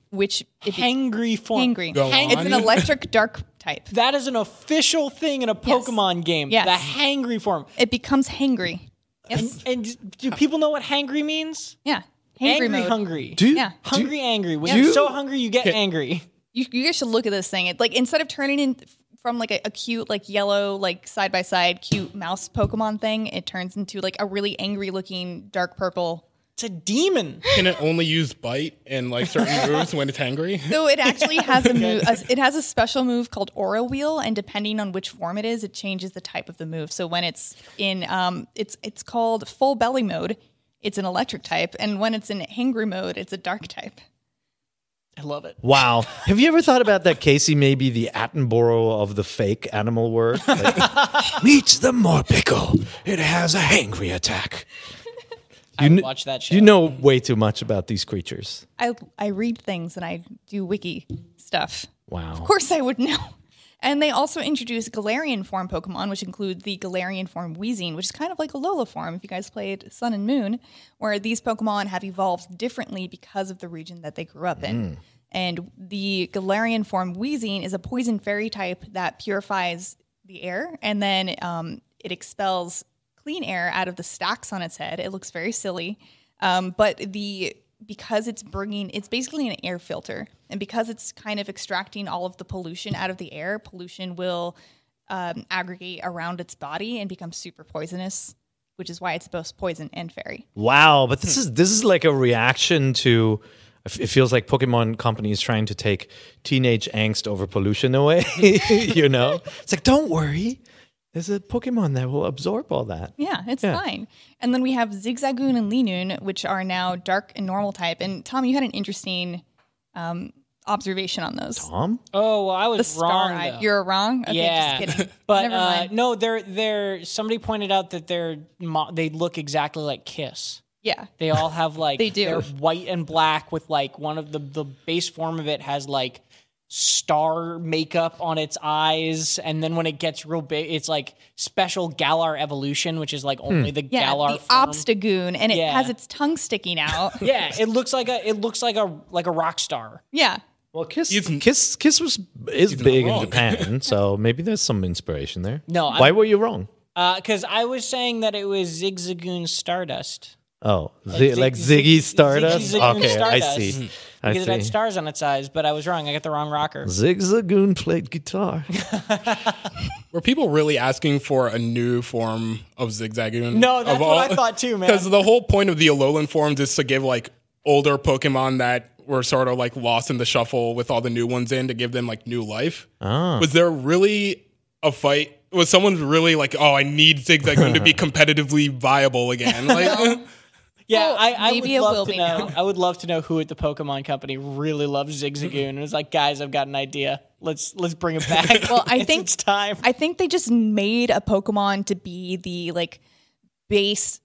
Which hangry form. Hangry. It's an electric dark type. That is an official thing in a Pokemon game. Yes. The hangry form. It becomes hangry. Yes. And do people know what hangry means? Yeah. Hangry mode. Hungry. Hungry, angry. When you're so hungry, you get angry. You guys should look at this thing. It's like instead of turning in from like a cute like yellow like side by side cute mouse Pokemon thing, it turns into like a really angry looking dark purple. It's a demon. Can it only use bite and like certain moves when it's hangry? So it actually has a move. It has a special move called Aura Wheel, and depending on which form it is, it changes the type of the move. So when it's in, it's called Full Belly Mode. It's an electric type, and when it's in hangry mode, it's a dark type. I love it. Wow. Have you ever thought about that Casey may be the Attenborough of the fake animal world? Like, meet the Morpeko. It has a hangry attack. I watch that show. You know way too much about these creatures. I read things and I do wiki stuff. Wow. Of course I would know. And they also introduced Galarian form Pokemon, which include the Galarian form Weezing, which is kind of like a Alola form if you guys played Sun and Moon, where these Pokemon have evolved differently because of the region that they grew up in. And the Galarian form Weezing is a poison fairy type that purifies the air, and then it expels clean air out of the stacks on its head. It looks very silly, but because it's basically an air filter, and because it's kind of extracting all of the pollution out of the air, pollution will aggregate around its body and become super poisonous, which is why it's both poison and fairy. Wow! But this is like a reaction to. It feels like Pokemon companies trying to take teenage angst over pollution away. It's like don't worry. There's a Pokemon that will absorb all that. Yeah, it's fine. And then we have Zigzagoon and Linoon, which are now dark and normal type. And Tom, you had an interesting observation on those. Tom? Oh, well, I was wrong. You're wrong? Okay, yeah. Just kidding. But never mind. No, they're somebody pointed out that they look exactly like Kiss. Yeah. They all have like they do. They're white and black with like one of the base form of it has like star makeup on its eyes, and then when it gets real big it's like special Galar evolution, which is like only the Galar form. Obstagoon, and it has its tongue sticking out. Yeah, it looks like a rock star. Yeah. Well, Kiss is big in Japan, so maybe there's some inspiration there. No, why were you wrong? Because I was saying that it was Zigzagoon Stardust. Oh, like Ziggy Stardust? Okay, Stardust. I see. Mm-hmm. Because it had stars on its eyes, but I was wrong. I got the wrong rocker. Zigzagoon played guitar. Were people really asking for a new form of Zigzagoon? No, that's what I thought too, man. Because the whole point of the Alolan forms is to give like older Pokemon that were sort of like lost in the shuffle with all the new ones in to give them like new life. Oh. Was there really a fight? Was someone really like, oh, I need Zigzagoon to be competitively viable again? Like... Yeah, well, I would love to know who at the Pokemon company really loves Zigzagoon and was like, guys, I've got an idea. Let's bring it back. Well, I think it's time. I think they just made a Pokemon to be the like base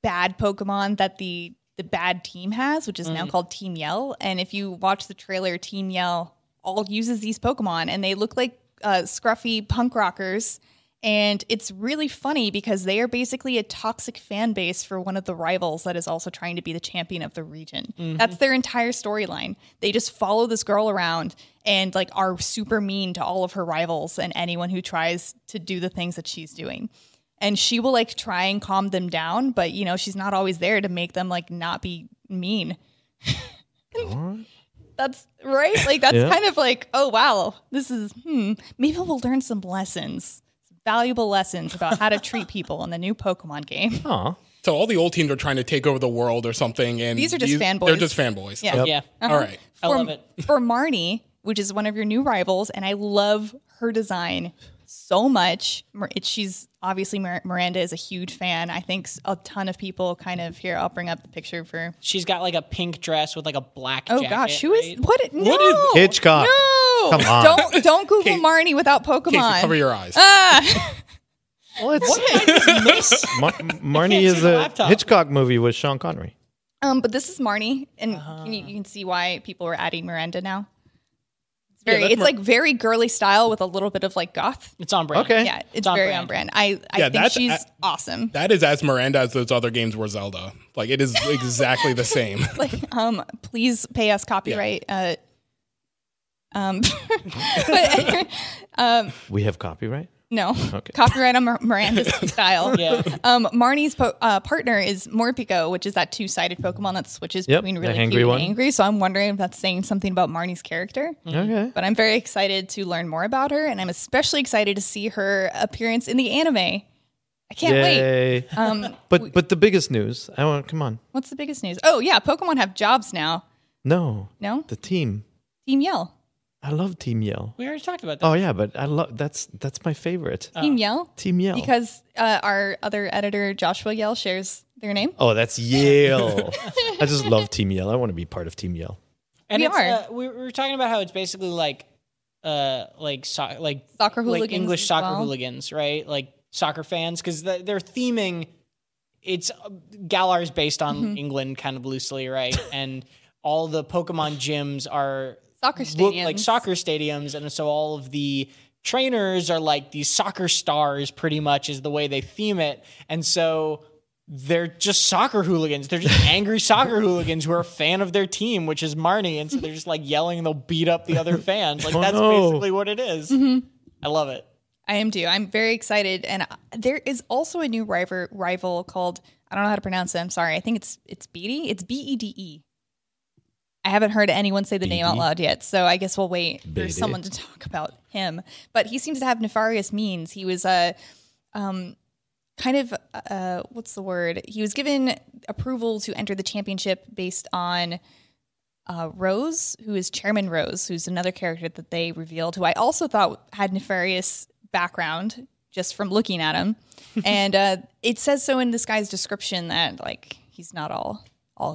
bad Pokemon that the bad team has, which is now called Team Yell. And if you watch the trailer, Team Yell all uses these Pokemon, and they look like scruffy punk rockers. And it's really funny because they are basically a toxic fan base for one of the rivals that is also trying to be the champion of the region. Mm-hmm. That's their entire storyline. They just follow this girl around and like are super mean to all of her rivals and anyone who tries to do the things that she's doing. And she will like try and calm them down, but you know, she's not always there to make them like not be mean. That's right. Like that's kind of like, oh wow, this is maybe we'll learn some lessons. Valuable lessons about how to treat people in the new Pokemon game. Aww. So all the old teams are trying to take over the world or something. And these are just fanboys. They're just fanboys. Yeah. Yep. Yeah. Uh-huh. All right. I love it. For Marnie, which is one of your new rivals, and I love her design so much. She's obviously Miranda is a huge fan. I think a ton of people kind of here. I'll bring up the picture for. She's got like a pink dress with like a black jacket. Oh gosh, who is what? No. What is Hitchcock? No. Come on. Don't Google Marnie without Pokemon. Casey, cover your eyes. Well, Marnie is a laptop. Hitchcock movie with Sean Connery. But this is Marnie, and you can see why people are adding Miranda now. It's very, it's like very girly style with a little bit of like goth. It's on brand. Okay. Yeah, it's very on brand. I think she's awesome. That is as Miranda as those other games were Zelda. Like it is exactly the same. Like, please pay us copyright. Yeah. We have copyright? No. Okay. Copyright on Miranda's style. Yeah. Marnie's partner is Morpeko, which is that two-sided Pokemon that switches between really cute and angry. So I'm wondering if that's saying something about Marnie's character. Okay. But I'm very excited to learn more about her, and I'm especially excited to see her appearance in the anime. I can't wait. But the biggest news. Come on. What's the biggest news? Oh, yeah. Pokemon have jobs now. No. No? The team. Team Yell. I love Team Yell. We already talked about that. Oh yeah, but I love that's my favorite. Team Yell? Team Yell. Because our other editor Joshua Yell shares their name. Oh, that's Yale. I just love Team Yell. I want to be part of Team Yell. And we were talking about how it's basically like soccer hooligans, like English soccer hooligans, right? Like soccer fans, because they're theming. It's Galar is based on England, kind of loosely, right? And all the Pokemon gyms are. Soccer stadiums. Look like soccer stadiums, and so all of the trainers are like these soccer stars, pretty much, is the way they theme it. And so they're just soccer hooligans. They're just angry soccer hooligans who are a fan of their team, which is Marnie, and so they're just like yelling and they'll beat up the other fans. Like that's basically what it is. Mm-hmm. I love it. I am too. I'm very excited, and there is also a new rival called, I don't know how to pronounce it, I'm sorry. I think it's Beedee. It's BEDE. I haven't heard anyone say the name out loud yet, so I guess we'll wait for someone to talk about him. But he seems to have nefarious means. He was what's the word? He was given approval to enter the championship based on Rose, who is Chairman Rose, who's another character that they revealed, who I also thought had nefarious background just from looking at him. And it says so in this guy's description that like he's not all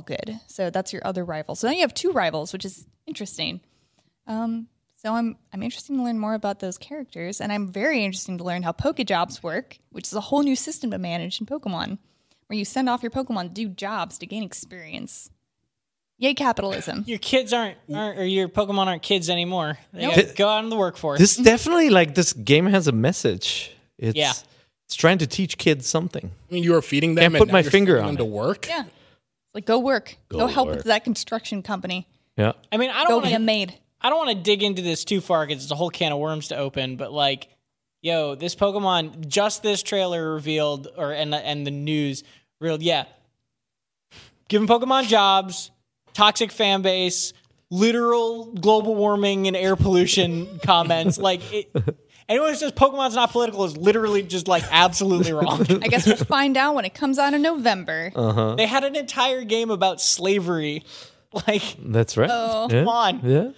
good. So that's your other rival. So now you have two rivals, which is interesting. So I'm interested to learn more about those characters, and I'm very interested to learn how Pokejobs work, which is a whole new system to manage in Pokemon, where you send off your Pokemon to do jobs to gain experience. Yay, capitalism. Your kids aren't or your Pokemon aren't kids anymore. They gotta go out in the workforce. This definitely, like, this game has a message. It's trying to teach kids something. I mean, you are feeding them. Can't put my finger on them to work. Yeah, like go work, go help with that construction company. Yeah, I mean, I don't want to be a maid. I don't want to dig into this too far because it's a whole can of worms to open, but like, yo, this Pokemon, just this trailer revealed, and the news revealed, giving Pokemon jobs, toxic fan base, literal global warming and air pollution comments. Anyone who says Pokemon's not political is literally just like absolutely wrong. I guess we'll find out when it comes out in November. Uh-huh. They had an entire game about slavery. That's right. Oh. Yeah. Come on. Yeah.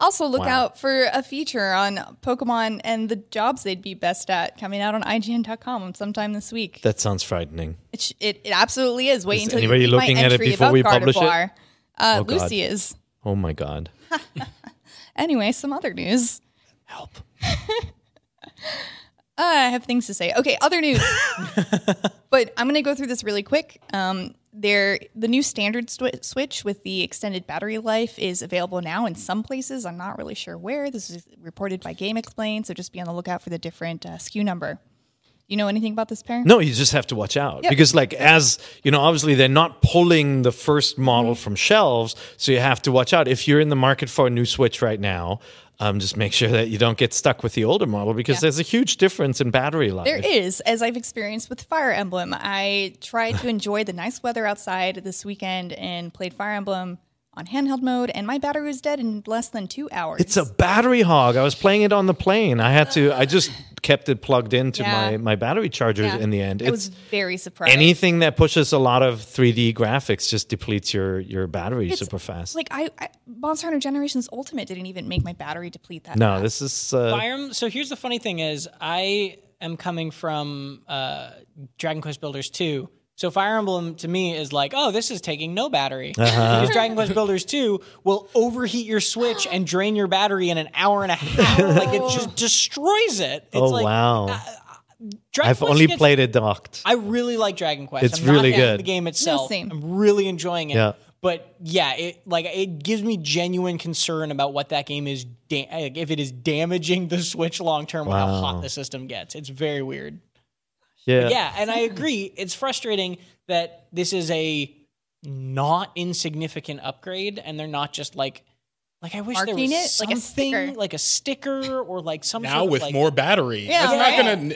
Also, look out for a feature on Pokemon and the jobs they'd be best at coming out on IGN.com sometime this week. That sounds frightening. It absolutely is. Wait until anybody looking at it before we publish it. Lucy is. Oh my god. Anyway, some other news. Help. I have things to say. Okay, other news. But I'm going to go through this really quick. The new standard Switch with the extended battery life is available now in some places. I'm not really sure where. This is reported by Game Explain, so just be on the lookout for the different SKU number. You know anything about this, Pear? No, you just have to watch out. Yep. Because, as you know, obviously they're not pulling the first model from shelves, so you have to watch out. If you're in the market for a new Switch right now, just make sure that you don't get stuck with the older model because there's a huge difference in battery life. There is, as I've experienced with Fire Emblem. I tried to enjoy the nice weather outside this weekend and played Fire Emblem on handheld mode, and my battery was dead in less than 2 hours. It's a battery hog. I was playing it on the plane. I just kept it plugged into my battery charger in the end. I was very surprised. Anything that pushes a lot of 3D graphics just depletes your battery super fast. Monster Hunter Generations Ultimate didn't even make my battery deplete that fast. No, this is... So here's the funny thing is, I am coming from Dragon Quest Builders 2, so Fire Emblem to me is like, oh, this is taking no battery. Uh-huh. Because Dragon Quest Builders 2 will overheat your Switch and drain your battery in an hour and a half. It just destroys it. It's wow. I've only played it docked. I really like Dragon Quest. It's really good. I'm not into the game itself. I'm really enjoying it. Yeah. But it gives me genuine concern about what that game is, if it is damaging the Switch long term with how hot the system gets. It's very weird. Yeah, and I agree. It's frustrating that this is a not insignificant upgrade, and they're not just I wish there was something like a sticker or like something now with more battery. Yeah,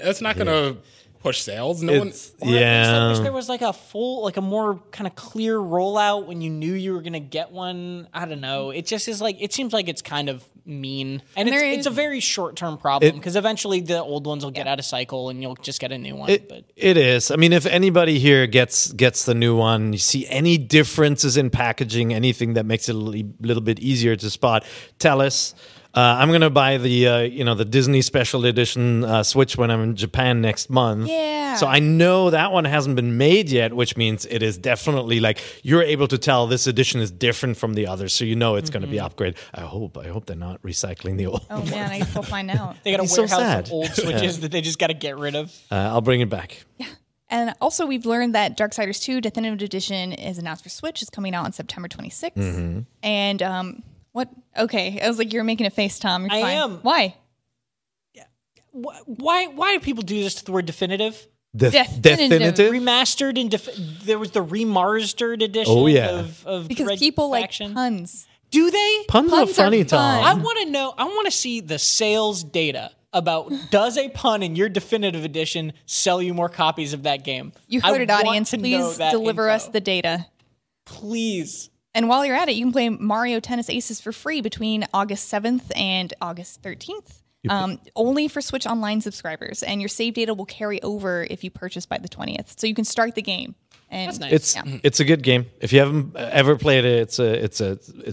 that's not gonna push sales. I wish there was like a full, like a more kind of clear rollout when you knew you were gonna get one. I don't know. It just is it seems like it's kind of mean, and it's a very short-term problem because eventually the old ones will get out of cycle and you'll just get a new one. It is. I mean, if anybody here gets the new one, you see any differences in packaging, anything that makes it a little bit easier to spot, tell us. I'm gonna buy the the Disney Special Edition Switch when I'm in Japan next month. Yeah. So I know that one hasn't been made yet, which means it is definitely you're able to tell this edition is different from the others, so you know it's gonna be upgraded. I hope they're not recycling the old. Oh man, I guess we'll find out. They got a warehouse of old Switches that they just got to get rid of. I'll bring it back. Yeah. And also, we've learned that Darksiders 2 Definitive Edition is announced for Switch. It's coming out on September 26th. Mm-hmm. And what? Okay, I was like, you're making a face, Tom. You're fine. I am. Why? Yeah. Why do people do this to the word definitive? Definitive? Remastered and there was the remastered edition of because Red people Faction. Like puns. Do they? Puns are funny, Tom. I want to know. I want to see the sales data about does a pun in your definitive edition sell you more copies of that game? You heard it, audience. Please deliver us the data. Please. And while you're at it, you can play Mario Tennis Aces for free between August 7th and August 13th, only for Switch Online subscribers. And your save data will carry over if you purchase by the 20th. So you can start the game. And that's nice. It's a good game. If you haven't ever played it, it's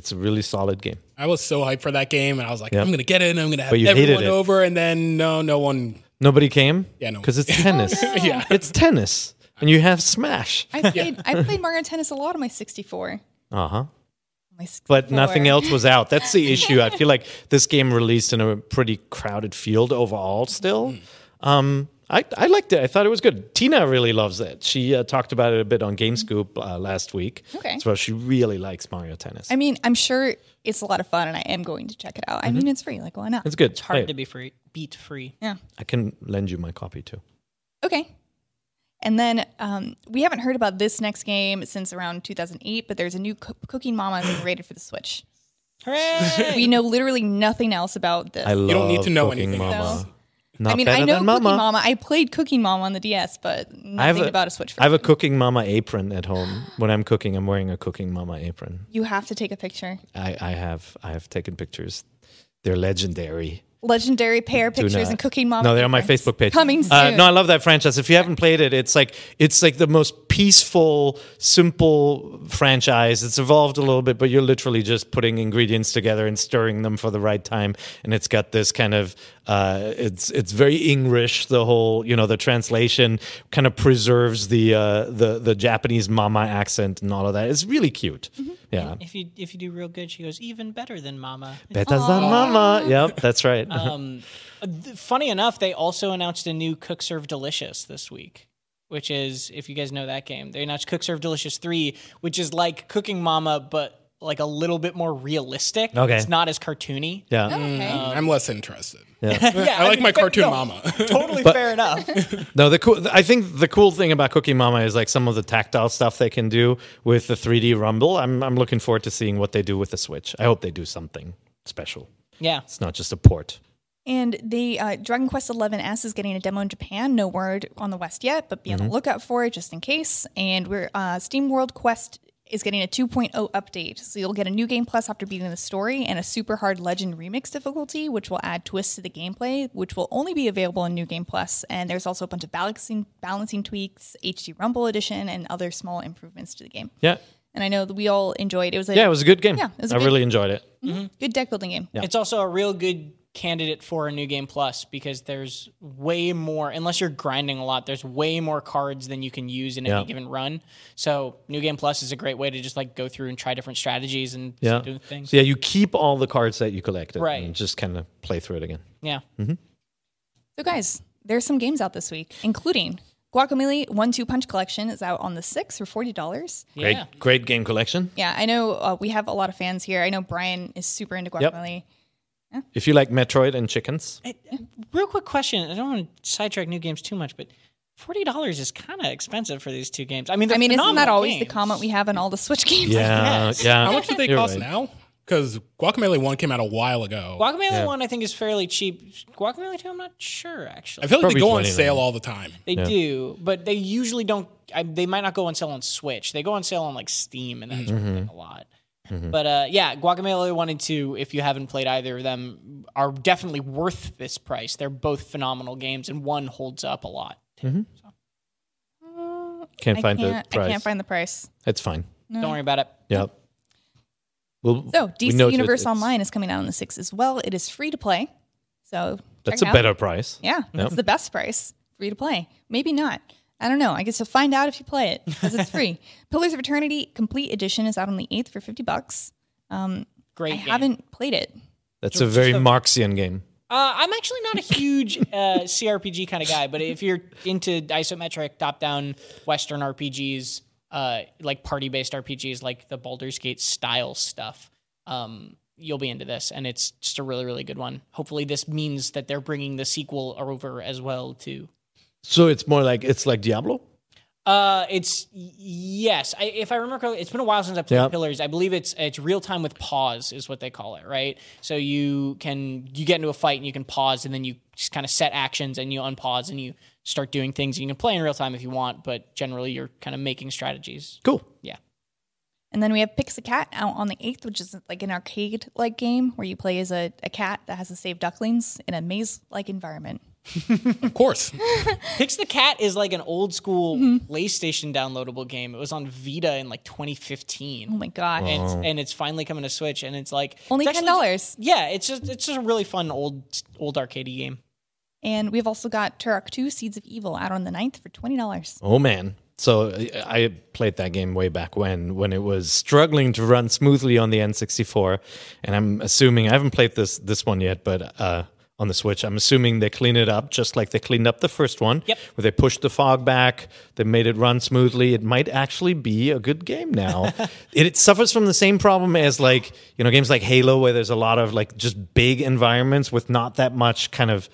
a really solid game. I was so hyped for that game, and I was like, I'm going to get it, and I'm going to have everyone over. And then nobody came? Yeah, no. Because it's tennis. Oh, no. Yeah. It's tennis. And you have Smash. I played Mario Tennis a lot on my 64. Uh huh. But nothing else was out. That's the issue. I feel like this game released in a pretty crowded field overall still. I liked it. I thought it was good. Tina really loves it. She talked about it a bit on GameScoop last week. Okay. So she really likes Mario Tennis. I mean, I'm sure it's a lot of fun, and I am going to check it out. I mean, it's free. Like, why not? It's good. It's hard to be free. Beat free. Yeah. I can lend you my copy, too. Okay. And then we haven't heard about this next game since around 2008, but there's a new Cooking Mama being rated for the Switch. Hooray! We know literally nothing else about this. You don't need to know anything else. I mean, I know Cooking Mama. I played Cooking Mama on the DS, but nothing about a Switch version. I have a Cooking Mama apron at home. When I'm cooking, I'm wearing a Cooking Mama apron. You have to take a picture. I have taken pictures. They're legendary. Legendary pear pictures and Cooking Mama. No, they're on my Facebook page. Coming soon. No, I love that franchise. If you haven't played it, it's like the most peaceful, simple franchise. It's evolved a little bit, but you're literally just putting ingredients together and stirring them for the right time. And it's got this kind of it's very English. The whole the translation kind of preserves the Japanese mama accent and all of that. It's really cute. Mm-hmm. Yeah. If you do real good, she goes even better than mama. Better than mama. Yep, that's right. Funny enough, they also announced a new Cook Serve Delicious this week, which is, if you guys know that game, they announced Cook Serve Delicious 3, which is like Cooking Mama, but like a little bit more realistic. Okay. It's not as cartoony. Yeah. Oh, okay. I'm less interested. Yeah. Yeah, I like my cartoon mama. Totally fair enough. No, I think the cool thing about Cooking Mama is like some of the tactile stuff they can do with the 3D rumble. I'm looking forward to seeing what they do with the Switch. I hope they do something special. Yeah. It's not just a port. And the Dragon Quest XI S is getting a demo in Japan. No word on the West yet, but be on the lookout for it just in case. And we're Steam World Quest is getting a 2.0 update. So you'll get a new game plus after beating the story and a super hard Legend Remix difficulty, which will add twists to the gameplay, which will only be available in New Game Plus. And there's also a bunch of balancing tweaks, HD Rumble Edition, and other small improvements to the game. Yeah. And I know that we all enjoyed it. It was a good game. Yeah, enjoyed it. Mm-hmm. Good deck building game. Yeah. It's also a real good candidate for a New Game Plus because there's way more, unless you're grinding a lot, there's way more cards than you can use in any given run. So New Game Plus is a great way to just like go through and try different strategies and do things. So you keep all the cards that you collected and just kind of play through it again. Yeah. Mm-hmm. So guys, there's some games out this week, including Guacamelee 1-2 Punch Collection is out on the 6th for $40. Yeah. Great game collection. Yeah, I know we have a lot of fans here. I know Brian is super into Guacamelee. Yeah. If you like Metroid and chickens. Real quick question. I don't want to sidetrack new games too much, but $40 is kind of expensive for these two games. I mean, isn't that always the comment we have on all the Switch games? Yeah, yeah. How much do they cost now? Because Guacamelee 1 came out a while ago. Guacamelee 1, I think, is fairly cheap. Guacamelee 2, I'm not sure, actually. I feel like they go on sale all the time. They do, but they usually don't. They might not go on sale on Switch. They go on sale on, like, Steam, and that's a lot. Mm-hmm. But, Guacamelee 1 and 2, if you haven't played either of them, are definitely worth this price. They're both phenomenal games, and one holds up a lot. Mm-hmm. So. I can't find the price. It's fine. No. Don't worry about it. Yep. So, DC Universe Online is coming out on the 6th as well. It is free to play. So that's a better price. Yeah, it's the best price. Free to play. Maybe not. I don't know. I guess you'll find out if you play it because it's free. Pillars of Eternity Complete Edition is out on the 8th for $50. Great game. I haven't played it. That's a very Marxian game. I'm actually not a huge CRPG kind of guy, but if you're into isometric, top-down Western RPGs, like party-based RPGs, like the Baldur's Gate style stuff, you'll be into this, and it's just a really, really good one. Hopefully, this means that they're bringing the sequel over as well too. So it's more like Diablo. If I remember correctly, it's been a while since I played Pillars. I believe it's real time with pause is what they call it, right? So you get into a fight and you can pause, and then you just kind of set actions and you unpause and you start doing things. You can play in real time if you want, but generally you're kind of making strategies. Cool. Yeah. And then we have Pix a Cat out on the 8th, which is like an arcade-like game where you play as a cat that has to save ducklings in a maze-like environment. Of course. Pix the Cat is like an old school PlayStation downloadable game. It was on Vita in like 2015. Oh my god. And it's finally coming to Switch, and it's like only $10. Yeah, it's just a really fun old arcadey game. And we've also got Turok 2 Seeds of Evil out on the 9th for $20. Oh man. So I played that game way back when it was struggling to run smoothly on the N64. And I'm assuming, I haven't played this one yet, but on the Switch, I'm assuming they clean it up just like they cleaned up the first one. Yep. Where they pushed the fog back, they made it run smoothly. It might actually be a good game now. It suffers from the same problem as games like Halo, where there's a lot of just big environments with not that much kind of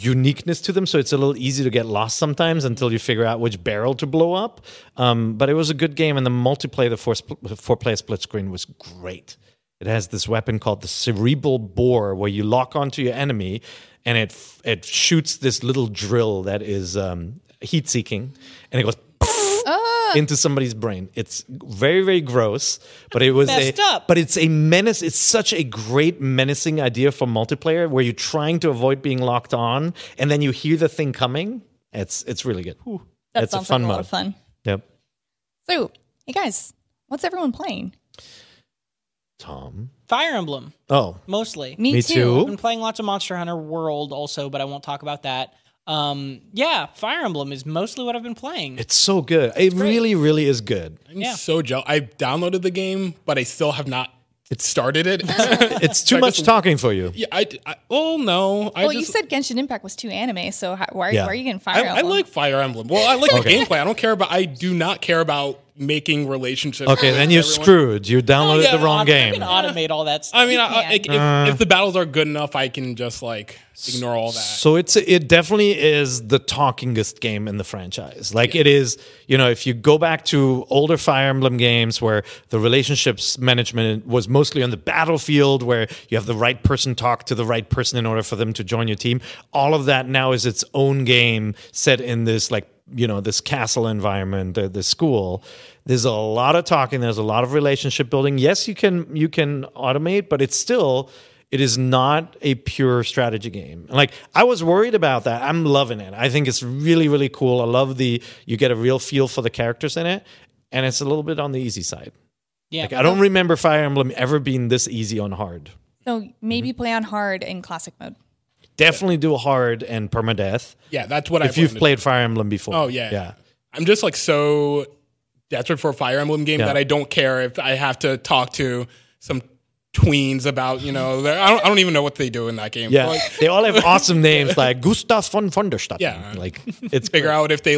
uniqueness to them, so it's a little easy to get lost sometimes until you figure out which barrel to blow up. But it was a good game, and the multiplayer, the four-player split screen was great. It has this weapon called the Cerebral Bore, where you lock onto your enemy, and it shoots this little drill that is heat-seeking, and it goes into somebody's brain. It's very, very gross, but it was but it's a menace. It's such a great menacing idea for multiplayer, where you're trying to avoid being locked on, and then you hear the thing coming. It's really good. Ooh, that sounds like a lot of fun. Yep. So, hey guys, what's everyone playing? Tom, Fire Emblem. Oh, mostly. Me too. I've been playing lots of Monster Hunter World also, but I won't talk about that. Fire Emblem is mostly what I've been playing. It's so good. It really is good. I'm so jealous. I downloaded the game, but I still have not started it. It's too much talking for you. Yeah, no. You said Genshin Impact was too anime, so why are you getting Fire Emblem? I like Fire Emblem. Well, I like the gameplay. I do not care about making relationships. Okay, then you're screwed. You downloaded the wrong game. You can automate all that stuff. I mean, if the battles are good enough, I can just ignore all that. So it definitely is the talkingest game in the franchise. It is, if you go back to older Fire Emblem games where the relationships management was mostly on the battlefield, where you have the right person talk to the right person in order for them to join your team, all of that now is its own game set in this this castle environment, the school. There's a lot of talking. There's a lot of relationship building. Yes, you can automate, but it is not a pure strategy game. I was worried about that. I'm loving it. I think it's really, really cool. I love you get a real feel for the characters in it, and it's a little bit on the easy side. Yeah. I don't remember Fire Emblem ever being this easy on hard. So maybe play on hard in classic mode. Definitely do hard and permadeath. Yeah, that's what I. If you've played Fire Emblem before. Oh, yeah. I'm just so desperate for a Fire Emblem game that I don't care if I have to talk to some tweens about, I don't even know what they do in that game. Yeah, they all have awesome names like Gustav von Funderstadt. Yeah. It's figure out if they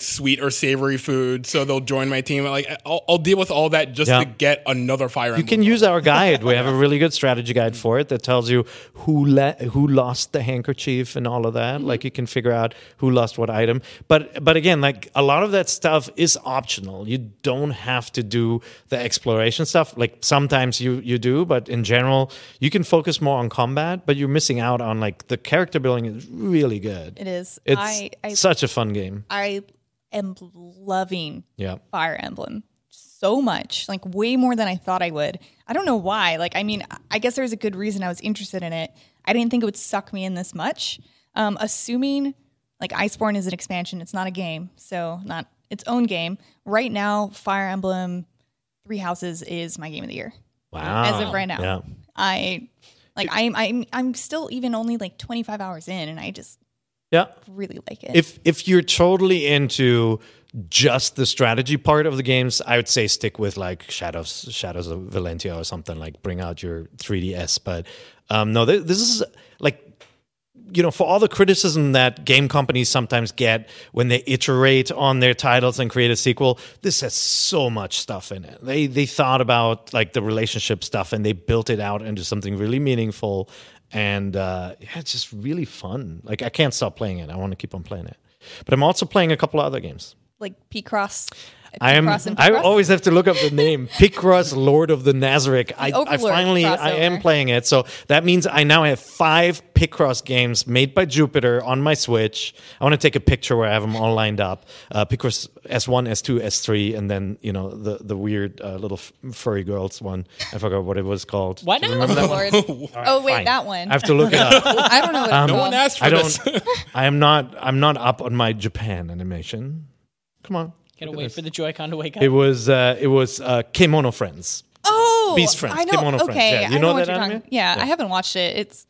sweet or savory food, so they'll join my team. I'll deal with all that just to get another Fire Emblem. You can use our guide. We have a really good strategy guide for it that tells you who lost the handkerchief and all of that. Mm-hmm. You can figure out who lost what item. But again, a lot of that stuff is optional. You don't have to do the exploration stuff. Sometimes you do, but in general you can focus more on combat, but you're missing out on the character building is really good. It is. It's such a fun game. I am loving Fire Emblem so much, way more than I thought I would. I don't know why. I guess there was a good reason I was interested in it. I didn't think it would suck me in this much. Assuming Iceborne is an expansion, it's not a game, so not its own game. Right now, Fire Emblem Three Houses is my game of the year. Wow. As of right now, I'm still even only 25 hours in, and I just really like it. If you're totally into just the strategy part of the games, I would say stick with Shadows of Valentia or something. Bring out your 3DS. But no, this is for all the criticism that game companies sometimes get when they iterate on their titles and create a sequel, this has so much stuff in it. They thought about the relationship stuff, and they built it out into something really meaningful. And it's just really fun. I can't stop playing it. I want to keep on playing it. But I'm also playing a couple of other games. P-Cross. I always have to look up the name. Picross, Lord of the Nazarick. I am playing it. So that means I now have 5 Picross games made by Jupiter on my Switch. I want to take a picture where I have them all lined up. Picross S1, S2, S3, and then the weird little furry girls one. I forgot what it was called. What? Do you remember that one? Oh wait, that one. I have to look it up. I don't know what it's called. No one asked for this. I'm not up on my Japan animation. Come on. Gotta wait for the Joy-Con to wake up. It was Kemono Friends. Oh, Beast Friends. I know. Kemono Friends. Yeah. You know that anime? Yeah, I haven't watched it. It's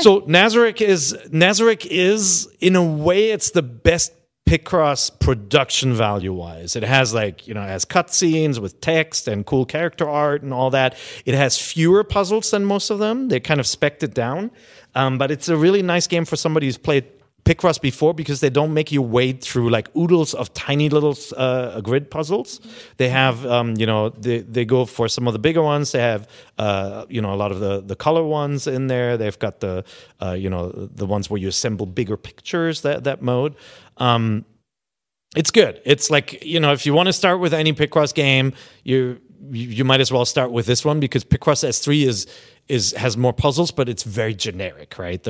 So Nazarick is in a way it's the best Picross production value-wise. It has like, you know, it has cutscenes with text and cool character art and all that. It has fewer puzzles than most of them. They kind of spec'd it down. But it's a really nice game for somebody who's played Picross before, because they don't make you wade through like oodles of tiny little grid puzzles. They have, you know, they go for some of the bigger ones. They have, you know, a lot of the color ones in there. They've got the, you know, the ones where you assemble bigger pictures, that mode. It's good. It's like, you know, if you want to start with any Picross game, you might as well start with this one, because Picross S3 has more puzzles, but it's very generic, right?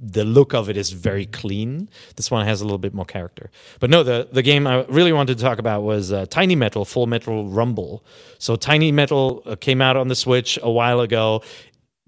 The look of it is very clean. This one has a little bit more character. But no, the game I really wanted to talk about was Tiny Metal, Full Metal Rumble. So Tiny Metal came out on the Switch a while ago.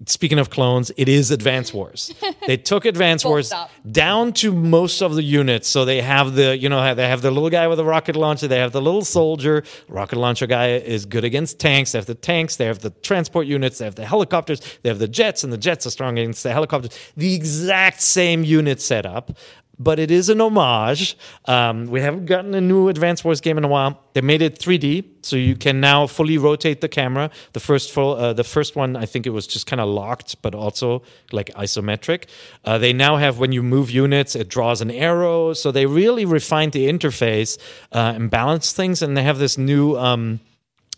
Speaking of clones, it is Advance Wars. They took Advance Wars down to most of the units. So they have the little guy with a rocket launcher. They have the little soldier. Rocket launcher guy is good against tanks. They have the tanks. They have the transport units. They have the helicopters. They have the jets, and the jets are strong against the helicopters. The exact same unit setup. But it is an homage. We haven't gotten a new Advance Wars game in a while. They made it 3D, so you can now fully rotate the camera. The first one, I think it was just kind of locked, but also like isometric. They now have, when you move units, it draws an arrow. So they really refined the interface and balanced things. And they have this new...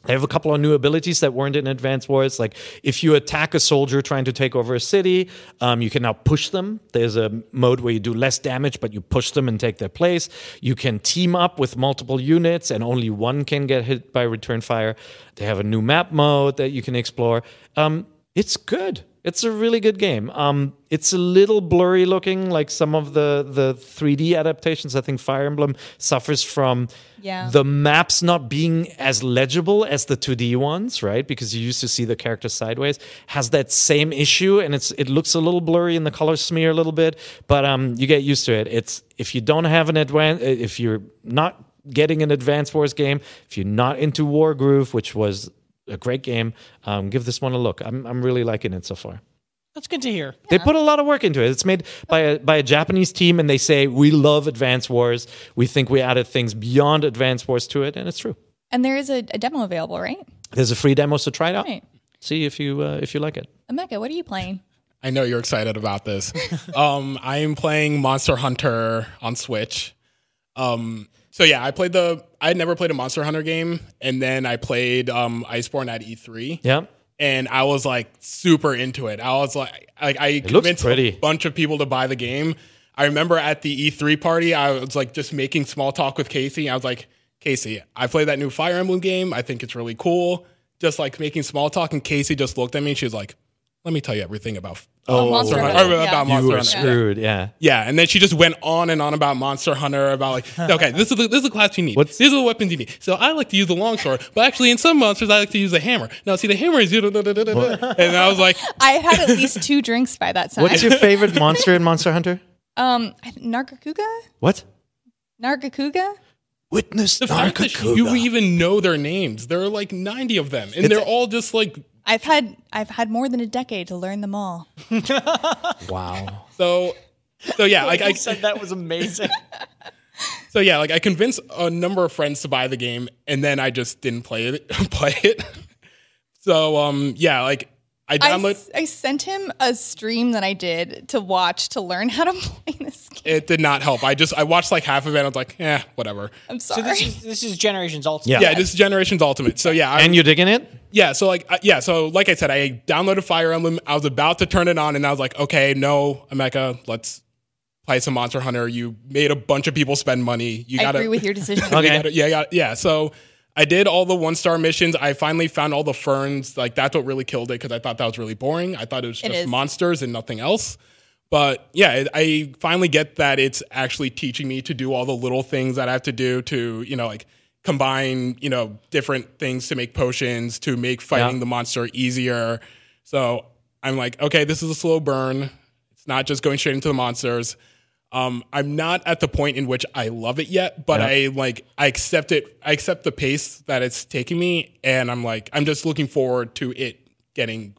They have a couple of new abilities that weren't in Advance Wars. Like if you attack a soldier trying to take over a city, you can now push them. There's a mode where you do less damage, but you push them and take their place. You can team up with multiple units, and only one can get hit by return fire. They have a new map mode that you can explore. It's good. It's a really good game. It's a little blurry looking, like some of the 3D adaptations. I think Fire Emblem suffers from the maps not being as legible as the 2D ones, right? Because you used to see the character sideways. Has that same issue, and it looks a little blurry in the color smear a little bit, but you get used to it. If you're not getting an Advance Wars game, if you're not into Wargroove, which was a great game, give this one a look. I'm really liking it so far. That's good to hear. Yeah. They put a lot of work into it. It's made by a Japanese team, and they say, we love Advance Wars. We think we added things beyond Advance Wars to it, and it's true. And there is a demo available, right? There's a free demo, so try it out. Right. See if you like it. Emeka, what are you playing? I know you're excited about this. I am playing Monster Hunter on Switch. So yeah, I had never played a Monster Hunter game, and then I played Iceborne at E3. Yeah, and I was like super into it. I was like I convinced a bunch of people to buy the game. I remember at the E3 party, I was like just making small talk with Casey. I was like, Casey, I played that new Fire Emblem game. I think it's really cool. Just like making small talk, and Casey just looked at me and she was like, let me tell you everything about Monster Hunter. About Monster Hunter. Screwed, yeah. Yeah, and then she just went on and on about Monster Hunter, about like, okay, this is the class you need. These are the weapons you need. So I like to use the longsword, but actually in some monsters I like to use a hammer. Now see, the hammer is... And I was like... I had at least 2 drinks by that time. What's your favorite monster in Monster Hunter? Nargacuga? What? Nargacuga? Witness the fact that you even know their names. There are like 90 of them, and they're all just like... I've had more than a decade to learn them all. Wow. So yeah, like I said, that was amazing. So yeah, like I convinced a number of friends to buy the game, and then I just didn't play it. So yeah, like I sent him a stream that I did to watch to learn how to play this game. It did not help. I watched like half of it, and I was like, whatever. I'm sorry. So this is Generations Ultimate. Yeah, this is Generations Ultimate. So yeah. And you're digging it? Yeah, so like I said, I downloaded Fire Emblem. I was about to turn it on, and I was like, okay, no, Emeka, let's play some Monster Hunter. You made a bunch of people spend money. I agree with your decision. Okay. So... I did all the 1-star missions. I finally found all the ferns. Like, that's what really killed it, because I thought that was really boring. I thought it was just monsters and nothing else. But yeah, I finally get that it's actually teaching me to do all the little things that I have to do to, you know, like combine, you know, different things to make potions, to make fighting the monster easier. So I'm like, okay, this is a slow burn. It's not just going straight into the monsters. I'm not at the point in which I love it yet, but I accept it. I accept the pace that it's taking me, and I'm just looking forward to it getting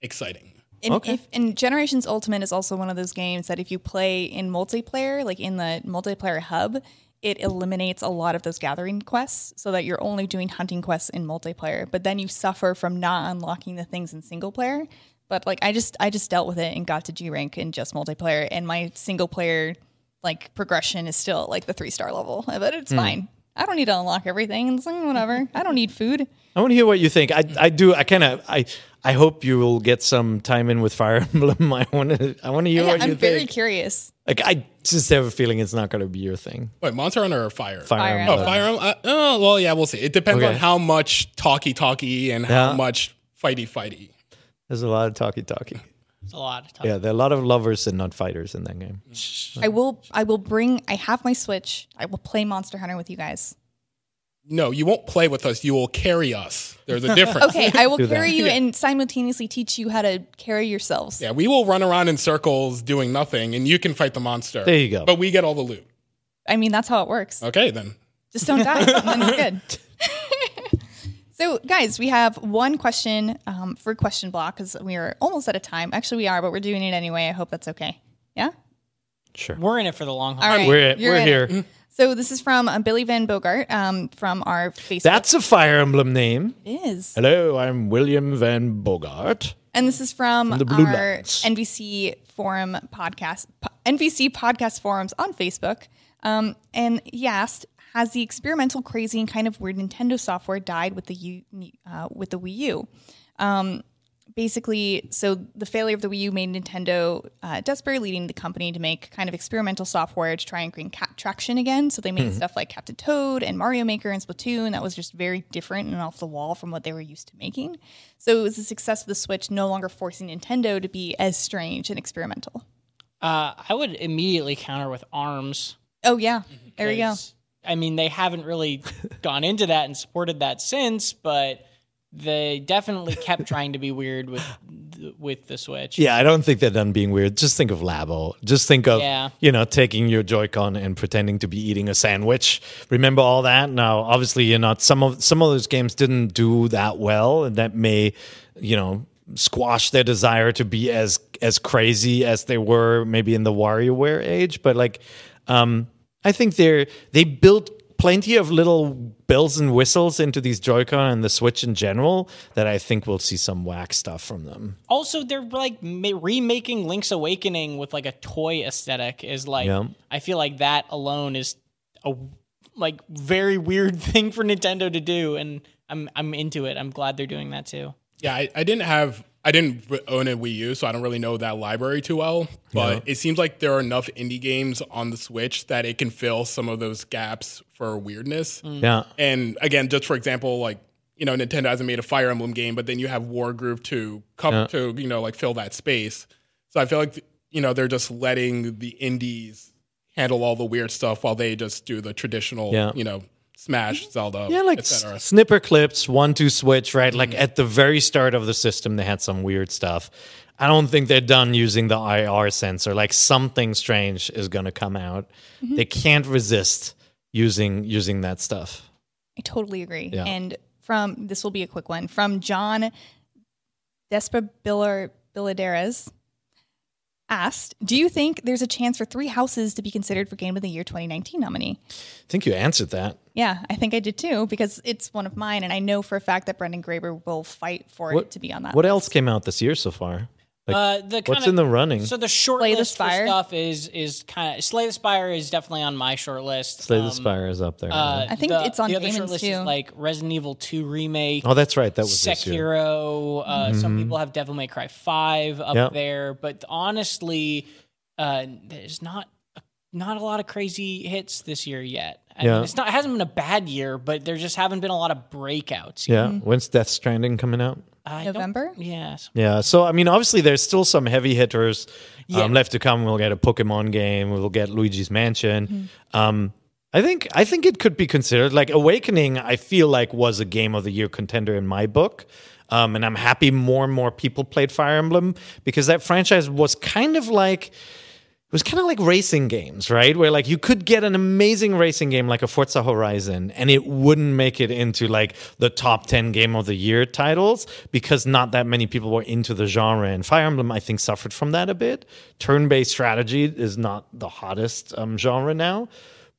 exciting. And, okay. And Generations Ultimate is also one of those games that if you play in multiplayer, like in the multiplayer hub, it eliminates a lot of those gathering quests so that you're only doing hunting quests in multiplayer. But then you suffer from not unlocking the things in single player. But like I just dealt with it and got to G rank in just multiplayer, and my single player like progression is still like the 3-star level. But it's fine. I don't need to unlock everything. It's like, whatever. I don't need food. I want to hear what you think. I hope you will get some time in with Fire Emblem. I want to hear what you think. I'm very curious. Like, I just have a feeling it's not going to be your thing. Wait, Monster Hunter or Fire? Fire Emblem. Oh, Fire Emblem. Oh, well, yeah, we'll see. It depends on how much talky-talky and how much fighty-fighty. There's a lot of talky-talky. It's a lot of talk. Yeah, there are a lot of lovers and not fighters in that game. I have my Switch. I will play Monster Hunter with you guys. No, you won't play with us. You will carry us. There's a difference. Okay, I will carry you and simultaneously teach you how to carry yourselves. Yeah, we will run around in circles doing nothing, and you can fight the monster. There you go. But we get all the loot. I mean, that's how it works. Okay, then. Just don't die, and then we're good. So, guys, we have one question for question block because we are almost out of time. Actually, we are, but we're doing it anyway. I hope that's okay. Yeah? Sure. We're in it for the long haul. All right, we're here. It. So this is from Billy Van Bogart from our Facebook. That's a Fire Emblem name. It is. Hello, I'm William Van Bogart. And this is from the Blue our Lights. NVC Forum podcast, NVC Podcast Forums on Facebook. And he asked, has the experimental, crazy, and kind of weird Nintendo software died with the Wii U? Basically, so the failure of the Wii U made Nintendo desperate, leading the company to make kind of experimental software to try and gain traction again. So they made stuff like Captain Toad and Mario Maker and Splatoon that was just very different and off the wall from what they were used to making. So it was the success of the Switch no longer forcing Nintendo to be as strange and experimental. I would immediately counter with ARMS. Oh, yeah. There you go. I mean, they haven't really gone into that and supported that since, but... They definitely kept trying to be weird with the Switch. Yeah, I don't think they're done being weird. Just think of Labo. Just think of, taking your Joy-Con and pretending to be eating a sandwich. Remember all that? Now, obviously, you're not. Some of those games didn't do that well, and that may, squash their desire to be as crazy as they were maybe in the WarioWare age. But, I think they built plenty of little bells and whistles into these Joy-Con and the Switch in general that I think we'll see some whack stuff from them. Also, they're remaking Link's Awakening with a toy aesthetic is I feel like that alone is a very weird thing for Nintendo to do, and I'm into it. I'm glad they're doing that too. Yeah, I didn't own a Wii U, so I don't really know that library too well. But it seems like there are enough indie games on the Switch that it can fill some of those gaps for weirdness. Yeah. And again, just for example, Nintendo hasn't made a Fire Emblem game, but then you have Wargroove to fill that space. So I feel like they're just letting the indies handle all the weird stuff while they just do the traditional Smash, Zelda, etc. Snipper clips, 1-2 switch, right? Like at the very start of the system, they had some weird stuff. I don't think they're done using the IR sensor. Something strange is going to come out. Mm-hmm. They can't resist using that stuff. I totally agree. Yeah. And from this will be a quick one from John Despabiladeras asked, do you think there's a chance for Three Houses to be considered for Game of the Year 2019 nominee? I think you answered that. Yeah, I think I did too, because it's one of mine, and I know for a fact that Brendan Graber will fight for it to be on that list. What else came out this year so far? What's in the running? So the short list for stuff is kind of... Slay the Spire is definitely on my short list. Slay the Spire is up there. I think it's on Damon's too. The other short list is Resident Evil 2 Remake. Oh, that's right. That was Sekiro, this year. Sekiro. Some people have Devil May Cry 5 up there. But honestly, there's not a lot of crazy hits this year yet. I mean, it hasn't been a bad year, but there just haven't been a lot of breakouts. Yeah. Mm-hmm. When's Death Stranding coming out? November? Yes. Yeah. So, I mean, obviously, there's still some heavy hitters left to come. We'll get a Pokemon game. We'll get Luigi's Mansion. Mm-hmm. I think it could be considered. Awakening, I feel was a Game of the Year contender in my book. And I'm happy more and more people played Fire Emblem because that franchise was kind of It was kind of like racing games, right? Where like you could get an amazing racing game like a Forza Horizon and it wouldn't make it into like the top 10 game of the year titles because not that many people were into the genre. And Fire Emblem, I think, suffered from that a bit. Turn-based strategy is not the hottest genre now.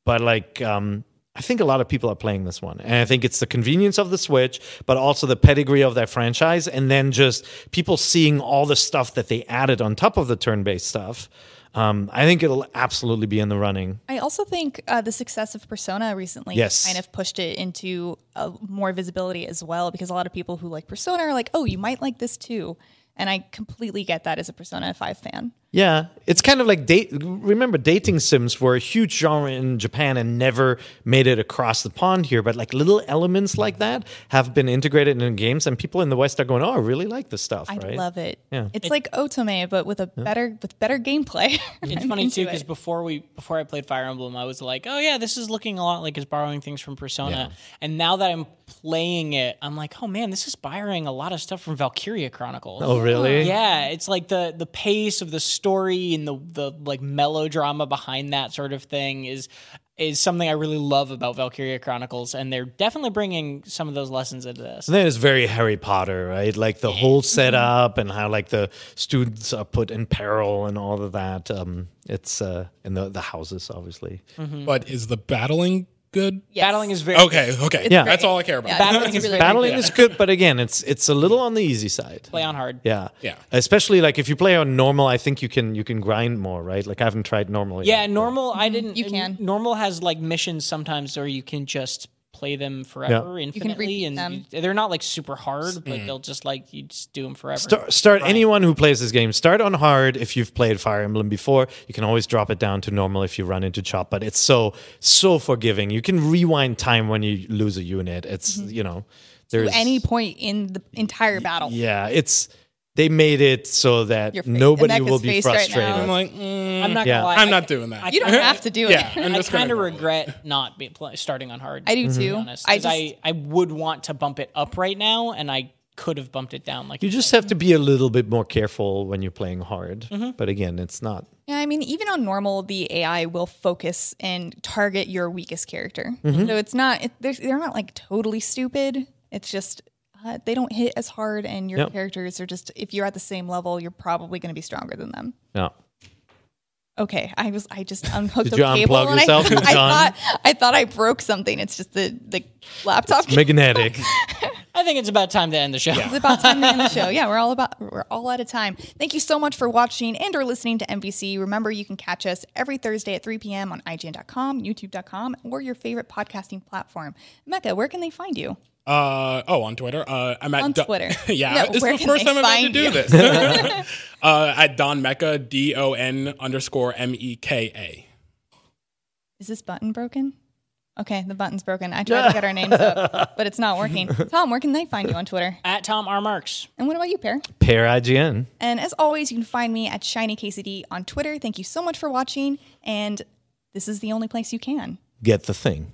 But like I think a lot of people are playing this one. And I think it's the convenience of the Switch, but also the pedigree of that franchise. And then just people seeing all the stuff that they added on top of the turn-based stuff. I think it'll absolutely be in the running. I also think the success of Persona recently kind of pushed it into more visibility as well, because a lot of people who like Persona are like, oh, you might like this too. And I completely get that as a Persona 5 fan. Yeah, it's kind of like, remember, dating sims were a huge genre in Japan and never made it across the pond here. But like little elements like that have been integrated in games, and people in the West are going, oh, I really like this stuff. I love it. Yeah. It's like Otome, but with better gameplay. It's funny, too, because before I played Fire Emblem, I was like, oh, yeah, this is looking a lot like it's borrowing things from Persona. Yeah. And now that I'm playing it, I'm like, oh, man, this is borrowing a lot of stuff from Valkyria Chronicles. Oh, really? Yeah, it's like the pace of the story and the like melodrama behind that sort of thing is something I really love about Valkyria Chronicles, and they're definitely bringing some of those lessons into this. And then it's very Harry Potter, right? Like the whole setup and how like the students are put in peril and all of that. It's in the houses, obviously. Mm-hmm. But is the battling good? Yes. Battling is very good. Okay. Yeah. That's all I care about. Yeah, battling is good, but again, it's a little on the easy side. Play on hard. Yeah. Yeah. Especially like if you play on normal, I think you can grind more, right? Like I haven't tried normal yet. Yeah, normal I didn't. You can. Normal has like missions sometimes, or you can just play them forever infinitely, and they're not like super hard, but they'll just like you just do them forever. Anyone who plays this game, start on hard. If you've played Fire Emblem before, you can always drop it down to normal if you run into chop, but it's so forgiving. You can rewind time when you lose a unit. It's there's to any point in the entire battle. Yeah, it's they made it so that nobody will be frustrated. Right, I'm like, I'm not gonna lie. I'm not doing that. You don't have to do it. I kind of regret not starting on hard. I do too. To be honest, I would want to bump it up right now, and I could have bumped it down. Like you just have to be a little bit more careful when you're playing hard. Mm-hmm. But again, it's not. Yeah, I mean, even on normal, the AI will focus and target your weakest character. Mm-hmm. So it's not. They're not like totally stupid. It's just. They don't hit as hard, and your characters are just, if you're at the same level, you're probably going to be stronger than them. Yeah. Okay, I just unhooked the cable. Did you unplug yourself? I thought I broke something. It's just the laptop. It's magnetic. I think it's about time to end the show. Yeah. It's about time to end the show. Yeah, we're all out of time. Thank you so much for watching and or listening to MVC. Remember, you can catch us every Thursday at 3 p.m. on IGN.com, YouTube.com, or your favorite podcasting platform. Emeka, where can they find you? On Twitter. I'm at Twitter. Yeah, it's the first time I've had to do this. At Don Mecca, DON_MEKA. Is this button broken? Okay, the button's broken. I tried to get our names up, but it's not working. Tom, where can they find you on Twitter? At Tom R. Marks. And what about you, Pear? Pear IGN. And as always, you can find me at ShinyKCD on Twitter. Thank you so much for watching, and this is the only place you can get the thing.